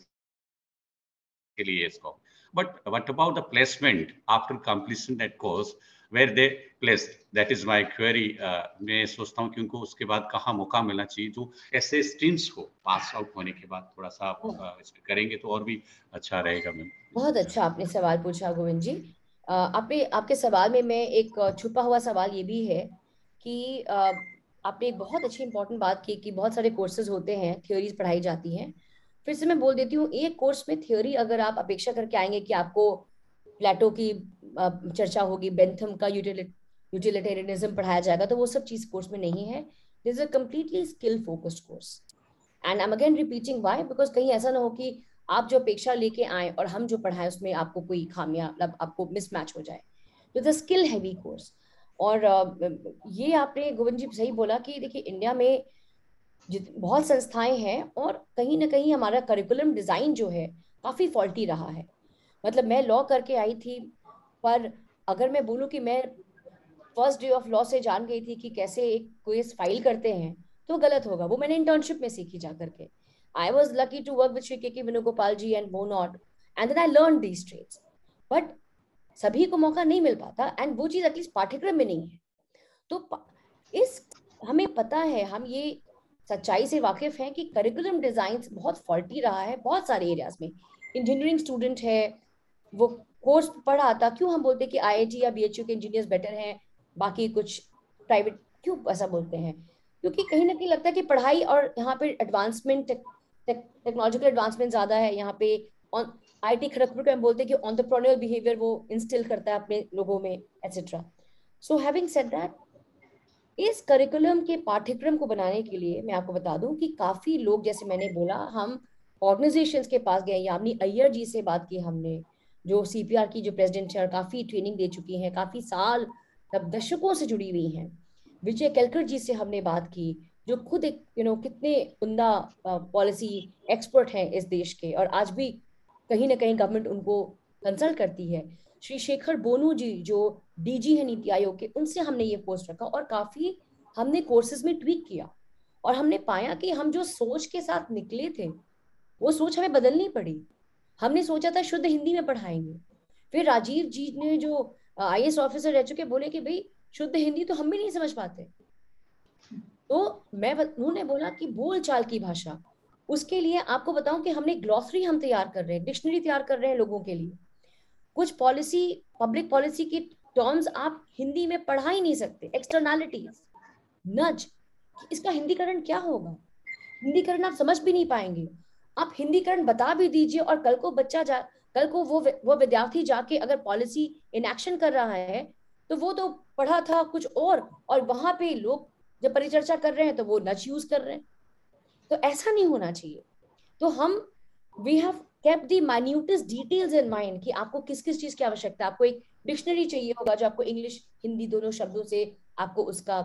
के लिए इसको। But what about the placement after completion that course, where they placed, that is my query. मैं सोचता हूँ कि उनको उसके बाद कहाँ मौका मिलना चाहिए, जो ऐसे स्ट्रीम्स को पास आउट होने के बाद थोड़ा सा करेंगे तो और भी अच्छा रहेगा। मैम बहुत अच्छा आपने सवाल पूछा गोविंद जी। आपने आपके सवाल में मैं एक छुपा हुआ सवाल ये भी है कि आपने एक बहुत अच्छी इंपॉर्टेंट बात की कि बहुत सारे कोर्सेज होते हैं, थ्योरीज पढ़ाई जाती हैं। फिर से मैं बोल देती हूँ, एक कोर्स में थ्योरी अगर आप अपेक्षा करके आएंगे कि आपको प्लेटो की चर्चा होगी, बेंथम का यूटिलिटेरियनिज्म पढ़ाया जाएगा, तो वो सब चीज़ कोर्स में नहीं है। This is a completely skill focused course and I am again repeating why, because कहीं ऐसा ना हो कि आप जो अपेक्षा लेके आए और हम जो पढ़ाए उसमें आपको कोई खामियां, मतलब आपको मिसमैच हो जाए। तो it's a skill heavy course. और ये आपने गोविंद जी सही बोला कि देखिए इंडिया में बहुत संस्थाएं हैं और कहीं ना कहीं हमारा करिकुलम डिज़ाइन जो है काफ़ी फॉल्टी रहा है। मतलब मैं लॉ करके आई थी, पर अगर मैं बोलूँ कि मैं फर्स्ट डे ऑफ लॉ से जान गई थी कि कैसे एक केस फाइल करते हैं, तो गलत होगा। वो मैंने इंटर्नशिप में सीखी जा करके। I was lucky to work with Shri K.K. Venugopal ji and whatnot, and then I learned these traits. But सभी को मौका नहीं मिल पाता, and वो चीज़ एटलीस्ट पाठ्यक्रम में नहीं है। तो इस हमें पता है, हम ये सच्चाई से वाकिफ हैं कि करिकुलम डिज़ाइन बहुत फॉल्टी रहा है बहुत सारे एरियाज में। इंजीनियरिंग स्टूडेंट है, वो कोर्स पढ़ा आता, क्यों हम बोलते हैं कि IIT या BHU के इंजीनियर्स बेटर हैं बाकी कुछ प्राइवेट, क्यों ऐसा बोलते हैं? क्योंकि कहीं ना कहीं लगता है कि पढ़ाई और यहाँ पे एडवांसमेंट, टेक्नोलॉजिकल एडवांसमेंट ज़्यादा है। यहाँ पे IIT खड़गपुर का हम बोलते हैं कि एंटरप्रेन्योर बिहेवियर वो इंस्टिल करता है अपने लोगों में, etcetera. So having said that, इस करिकुलम के पाठ्यक्रम को बनाने के लिए मैं आपको बता दूं कि काफ़ी लोग, जैसे मैंने बोला, हम ऑर्गेनाइजेशंस के पास गए। यामिनी अय्यर जी से बात की हमने, जो CPR की जो प्रेजिडेंट है और काफ़ी ट्रेनिंग दे चुकी हैं, काफ़ी साल तब दशकों से जुड़ी हुई हैं। विजय केलकर जी से हमने बात की, जो खुद एक कितने उमदा पॉलिसी एक्सपर्ट हैं इस देश के, और आज भी कहीं ना कहीं गवर्नमेंट उनको कंसल्ट करती है। श्री शेखर बोनू जी जो DG हैं नीति आयोग के, उनसे हमने ये कोर्स रखा और काफ़ी हमने कोर्सेज में ट्वीक किया, और हमने पाया कि हम जो सोच के साथ निकले थे वो सोच हमें बदलनी पड़ी। हमने सोचा था शुद्ध हिंदी में पढ़ाएंगे, फिर राजीव जी ने जो IAS ऑफिसर रह चुके बोले कि भाई शुद्ध हिंदी तो हम भी नहीं समझ पाते। तो उन्होंने बोला कि बोलचाल की भाषा, उसके लिए आपको बताऊं कि हमने ग्लॉसरी हम तैयार कर रहे हैं, डिक्शनरी तैयार कर रहे हैं लोगों के लिए। कुछ पॉलिसी, पब्लिक पॉलिसी की टर्म्स आप हिंदी में पढ़ा ही नहीं सकते, एक्सटर्नैलिटीज, नज, इसका हिंदीकरण क्या होगा, हिंदीकरण आप समझ भी नहीं पाएंगे। आप हिंदीकरण बता भी दीजिए और कल को वो विद्यार्थी जाके अगर पॉलिसी इनएक्शन कर रहा है तो वो तो पढ़ा था कुछ और वहां पे लोग जब परिचर्चा कर रहे हैं तो वो नच यूज कर रहे हैं। तो ऐसा नहीं होना चाहिए। तो हम we have kept the minutest details in mind कि आपको किस किस चीज की आवश्यकता है। आपको एक डिक्शनरी चाहिए होगा जो आपको इंग्लिश हिंदी दोनों शब्दों से आपको उसका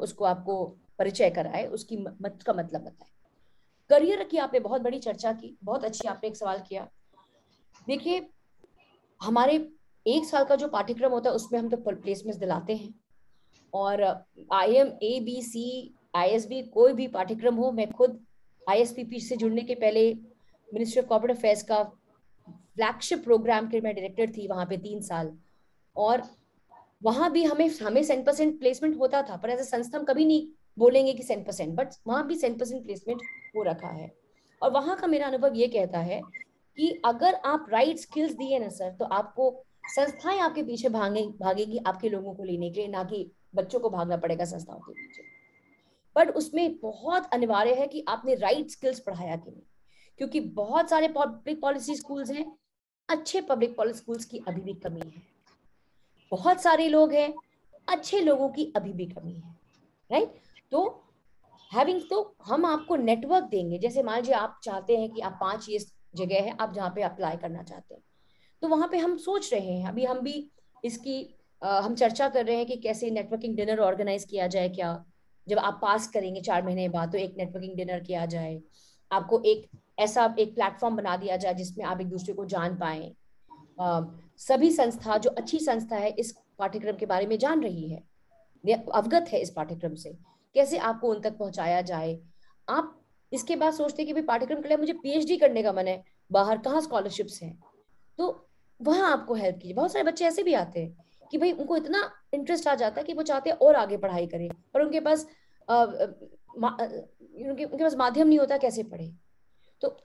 उसको आपको परिचय कराए, उसकी मत का मतलब बताए। करियर की आपने बहुत बड़ी चर्चा की, बहुत अच्छी आपने एक सवाल किया। देखिए हमारे एक साल का जो पाठ्यक्रम होता है उसमें हम तो प्लेसमेंट दिलाते हैं, और IM ABC ISB कोई भी पाठ्यक्रम हो, मैं खुद ISPP से जुड़ने के पहले मिनिस्ट्री ऑफ कॉर्पोरेट अफेयर्स का फ्लैगशिप प्रोग्राम के मैं डायरेक्टर थी वहाँ पे 3 साल, और वहाँ भी हमें 100% प्लेसमेंट होता था। पर एज ए संस्था हम कभी नहीं बोलेंगे कि 100%, बट वहाँ भी 100% प्लेसमेंट हो रखा है। और वहाँ का मेरा अनुभव ये कहता है कि अगर आप राइट स्किल्स दिए ना सर, तो आपको संस्थाएं आपके पीछे भागेगी आपके लोगों को लेने के लिए, ना कि बच्चों को भागना पड़ेगा संस्थाओं के पीछे। बट उसमें बहुत अनिवार्य है कि आपने राइट स्किल्स पढ़ाया कि नहीं, क्योंकि बहुत सारे पब्लिक पॉलिसी स्कूल्स हैं, अच्छे पब्लिक पॉलिसी स्कूल्स की अभी भी कमी है, बहुत सारे लोग हैं, अच्छे लोगों की अभी भी कमी है, राइट। तो हैविंग, तो हम आपको नेटवर्क देंगे। जैसे मान लीजिए आप चाहते हैं कि आप 5 ये जगह है आप जहाँ पे अप्लाई करना चाहते हैं, तो वहाँ पे हम सोच रहे हैं, अभी हम भी इसकी हम चर्चा कर रहे हैं कि कैसे नेटवर्किंग डिनर ऑर्गेनाइज किया जाए। क्या जब आप पास करेंगे 4 महीने बाद तो एक नेटवर्किंग डिनर किया जाए, आपको एक ऐसा एक प्लेटफॉर्म बना दिया जाए जिसमें आप एक दूसरे को जान पाएं। सभी संस्था जो अच्छी संस्था है इस पाठ्यक्रम के बारे में जान रही है, अवगत है इस पाठ्यक्रम से, कैसे आपको उन तक पहुंचाया जाए। आप इसके बाद सोचते हैं कि पाठ्यक्रम के लिए मुझे पीएचडी करने का मन है, बाहर कहाँ स्कॉलरशिप्स हैं, तो वहाँ आपको हेल्प कीजिए। बहुत सारे बच्चे ऐसे भी आते हैं कि भाई उनको इतना इंटरेस्ट आ जाता है कि वो चाहते हैं और आगे पढ़ाई करें, पर उनके पास उनके पास माध्यम नहीं होता कैसे पढ़े। तो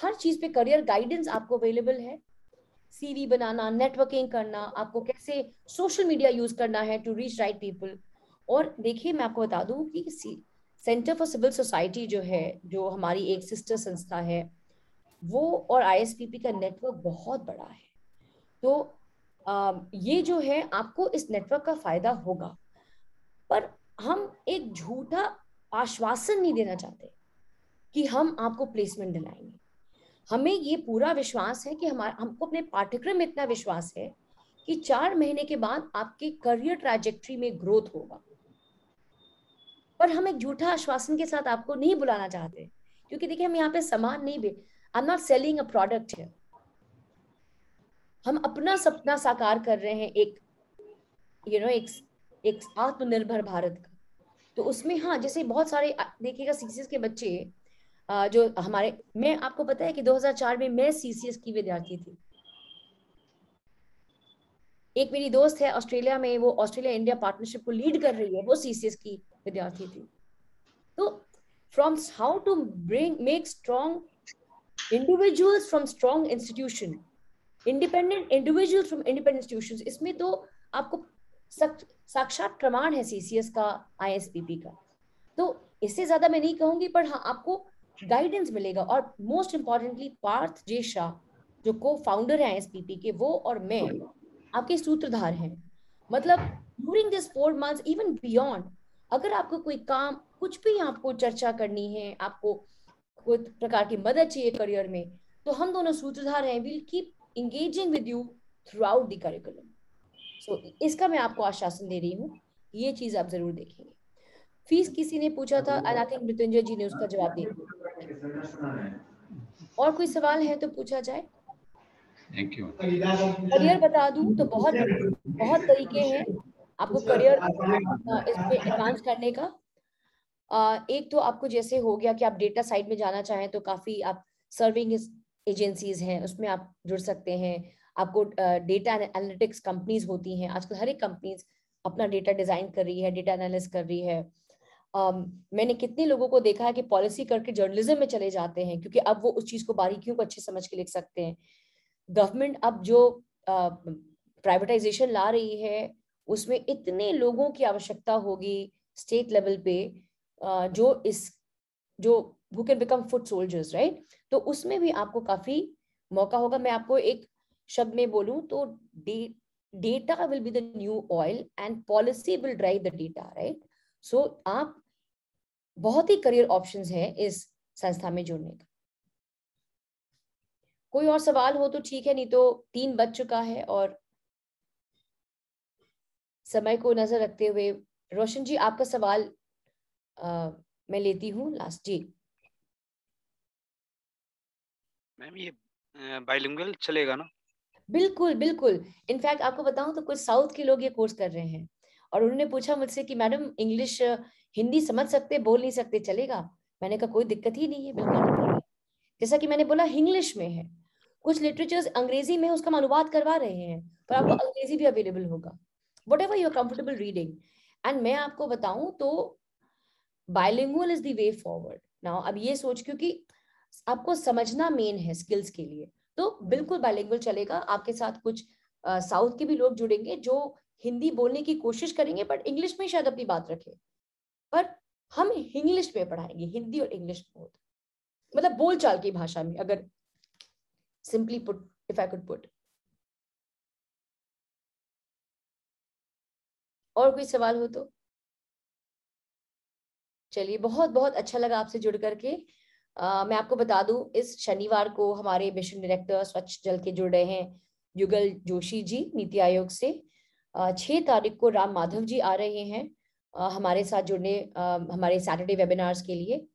हर चीज पे करियर गाइडेंस आपको अवेलेबल है। सीवी बनाना, नेटवर्किंग करना, आपको कैसे सोशल मीडिया यूज करना है टू रीच राइट पीपल। और देखिए मैं आपको बता दूं कि सेंटर फॉर सिविल सोसाइटी जो है, जो हमारी एक सिस्टर संस्था है, वो और आईएसपीपी का नेटवर्क बहुत बड़ा है। तो ये जो है आपको इस नेटवर्क का फायदा होगा, पर हम एक झूठा आश्वासन नहीं देना चाहते कि हम आपको प्लेसमेंट दिलाएंगे। हमें ये पूरा विश्वास है कि हमको अपने पाठ्यक्रम में इतना विश्वास है कि 4 महीने के बाद आपके करियर ट्रैजेक्टरी में ग्रोथ होगा, पर हम एक झूठा आश्वासन के साथ आपको नहीं बुलाना चाहते, क्योंकि देखिए हम यहाँ पे सामान नहीं बेच, I am not selling a product here. हम अपना सपना साकार कर रहे हैं एक एक आत्मनिर्भर भारत का। तो उसमें हाँ, जैसे बहुत सारे देखिएगा सीसीएस के बच्चे जो हमारे, मैं आपको पता है कि 2004 में मैं सीसीएस की विद्यार्थी थी। एक मेरी दोस्त है ऑस्ट्रेलिया में, वो ऑस्ट्रेलिया इंडिया पार्टनरशिप को लीड कर रही है, वो सीसीएस की विद्यार्थी थी। तो from how to bring make strong individuals from strong institution, independent individuals from independent institutions, इसमें तो आपको साक्षात प्रमाण है सीसीएस का, आईएसपीपी का। तो इससे ज्यादा मैं नहीं कहूंगी, पर हाँ आपको गाइडेंस मिलेगा। और मोस्ट इम्पॉर्टेंटली पार्थ जे शाह जो को फाउंडर है आईएसपीपी के, वो और मैं आपके सूत्रधार हैं। मतलब during this 4 months even beyond, अगर आपको कोई काम, कुछ भी आपको चर्चा करनी है, आपको कोई प्रकार की मदद चाहिए करियर में, तो हम दोनों सूत्रधार हैं। Will keep engaging with you throughout the curriculum. So इसका मैं आपको आश्वासन दे रही हूँ, ये चीज आप जरूर देखेंगे। फीस किसी ने पूछा था, आई थिंक मृत्युंजय जी ने उसका जवाब दे दिया। और कोई सवाल है तो पूछा जाए। Thank you. करियर बता दूं तो बहुत बहुत तरीके हैं आपको करियर इसमें एडवांस करने का। एक तो आपको जैसे हो गया कि आप डेटा साइड में जाना चाहें तो काफी आप सर्विंग एजेंसीज हैं, उसमें आप जुड़ सकते हैं। आपको डेटा एनालिटिक्स कंपनीज होती हैं, आजकल हर एक कंपनीज अपना डेटा डिजाइन कर रही है, डेटा एनालिस्ट कर रही है। मैंने कितने लोगों को देखा है कि पॉलिसी करके जर्नलिज्म में चले जाते हैं, क्योंकि अब वो उस चीज को बारीकियों को अच्छे समझ के लिख सकते हैं। गवर्नमेंट अब जो प्राइवेटाइजेशन ला रही है उसमें इतने लोगों की आवश्यकता होगी स्टेट लेवल पे, जो who can become foot soldiers, right? तो उसमें भी आपको काफी मौका होगा। मैं आपको एक शब्द में बोलूं तो data will be the new oil and policy will drive the data, right? So आप बहुत ही करियर ऑप्शंस हैं इस संस्था में जुड़ने का। कोई और सवाल हो तो ठीक है, नहीं तो 3 बज चुका है और समय को नजर रखते हुए रोशन जी आपका सवाल मैं लेती हूँ लास्ट। जी मैम, ये बाइलिंगुअल चलेगा ना? बिल्कुल बिल्कुल। इनफैक्ट आपको बताऊं तो कुछ साउथ के लोग ये कोर्स कर रहे हैं और उन्होंने पूछा मुझसे कि मैडम इंग्लिश हिंदी समझ सकते, बोल नहीं सकते, चलेगा? मैंने कहा कोई दिक्कत ही नहीं है, बिल्कुल। जैसा कि मैंने बोला इंग्लिश में है, कुछ लिटरेचर्स अंग्रेजी में उसका अनुवाद करवा रहे हैं, पर आपको अंग्रेजी भी अवेलेबल होगा। Whatever you are comfortable reading. And मैं आपको बताऊं तो bilingual is the way forward now. अब ये सोच, क्योंकि आपको समझना मेन है स्किल्स के लिए, तो बिल्कुल बाइलिंगुअल चलेगा। आपके साथ कुछ साउथ के भी लोग जुड़ेंगे जो हिंदी बोलने की कोशिश करेंगे बट इंग्लिश में शायद अपनी बात रखें, पर हम इंग्लिश में पढ़ाएंगे, हिंदी और इंग्लिश बोथ, मतलब बोलचाल की भाषा में, अगर simply put, if I could put. और कोई सवाल हो तो चलिए, बहुत बहुत अच्छा लगा आपसे जुड़ करके। मैं आपको बता दूं, इस शनिवार को हमारे मिशन डायरेक्टर स्वच्छ जल के जुड़ रहे हैं युगल जोशी जी नीति आयोग से। 6 तारीख को राम माधव जी आ रहे हैं हमारे साथ जुड़ने हमारे सैटरडे वेबिनार्स के लिए।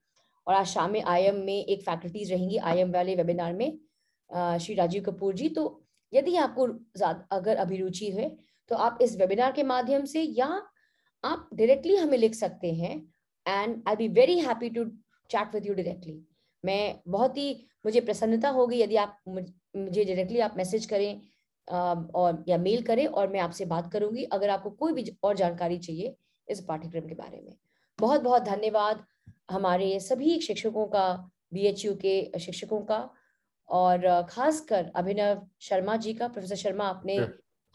और आज शाम में आई एम में एक फैकल्टीज रहेंगी आई एम वाले वेबिनार में श्री राजीव कपूर जी। तो यदि आपको अगर अभिरुचि है तो आप इस वेबिनार के माध्यम से या आप डायरेक्टली हमें लिख सकते हैं, and I be very happy to chat with you directly. मैं बहुत ही मुझे प्रसन्नता होगी यदि आप मुझे डायरेक्टली आप मैसेज करें और या मेल करें, और मैं आपसे बात करूंगी अगर आपको कोई भी और जानकारी चाहिए इस पाठ्यक्रम के बारे में। बहुत बहुत धन्यवाद हमारे सभी शिक्षकों का, BHU के शिक्षकों का, और खासकर अभिनव शर्मा जी का। प्रोफेसर शर्मा, आपने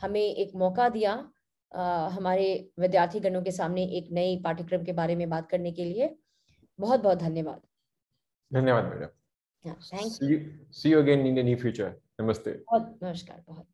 हमें एक मौका दिया हमारे विद्यार्थीगणों के सामने एक नई पाठ्यक्रम के बारे में बात करने के लिए। बहुत बहुत धन्यवाद। धन्यवाद madam. Thank you. See you again in the near future. नमस्ते। बहुत नमस्कार। बहुत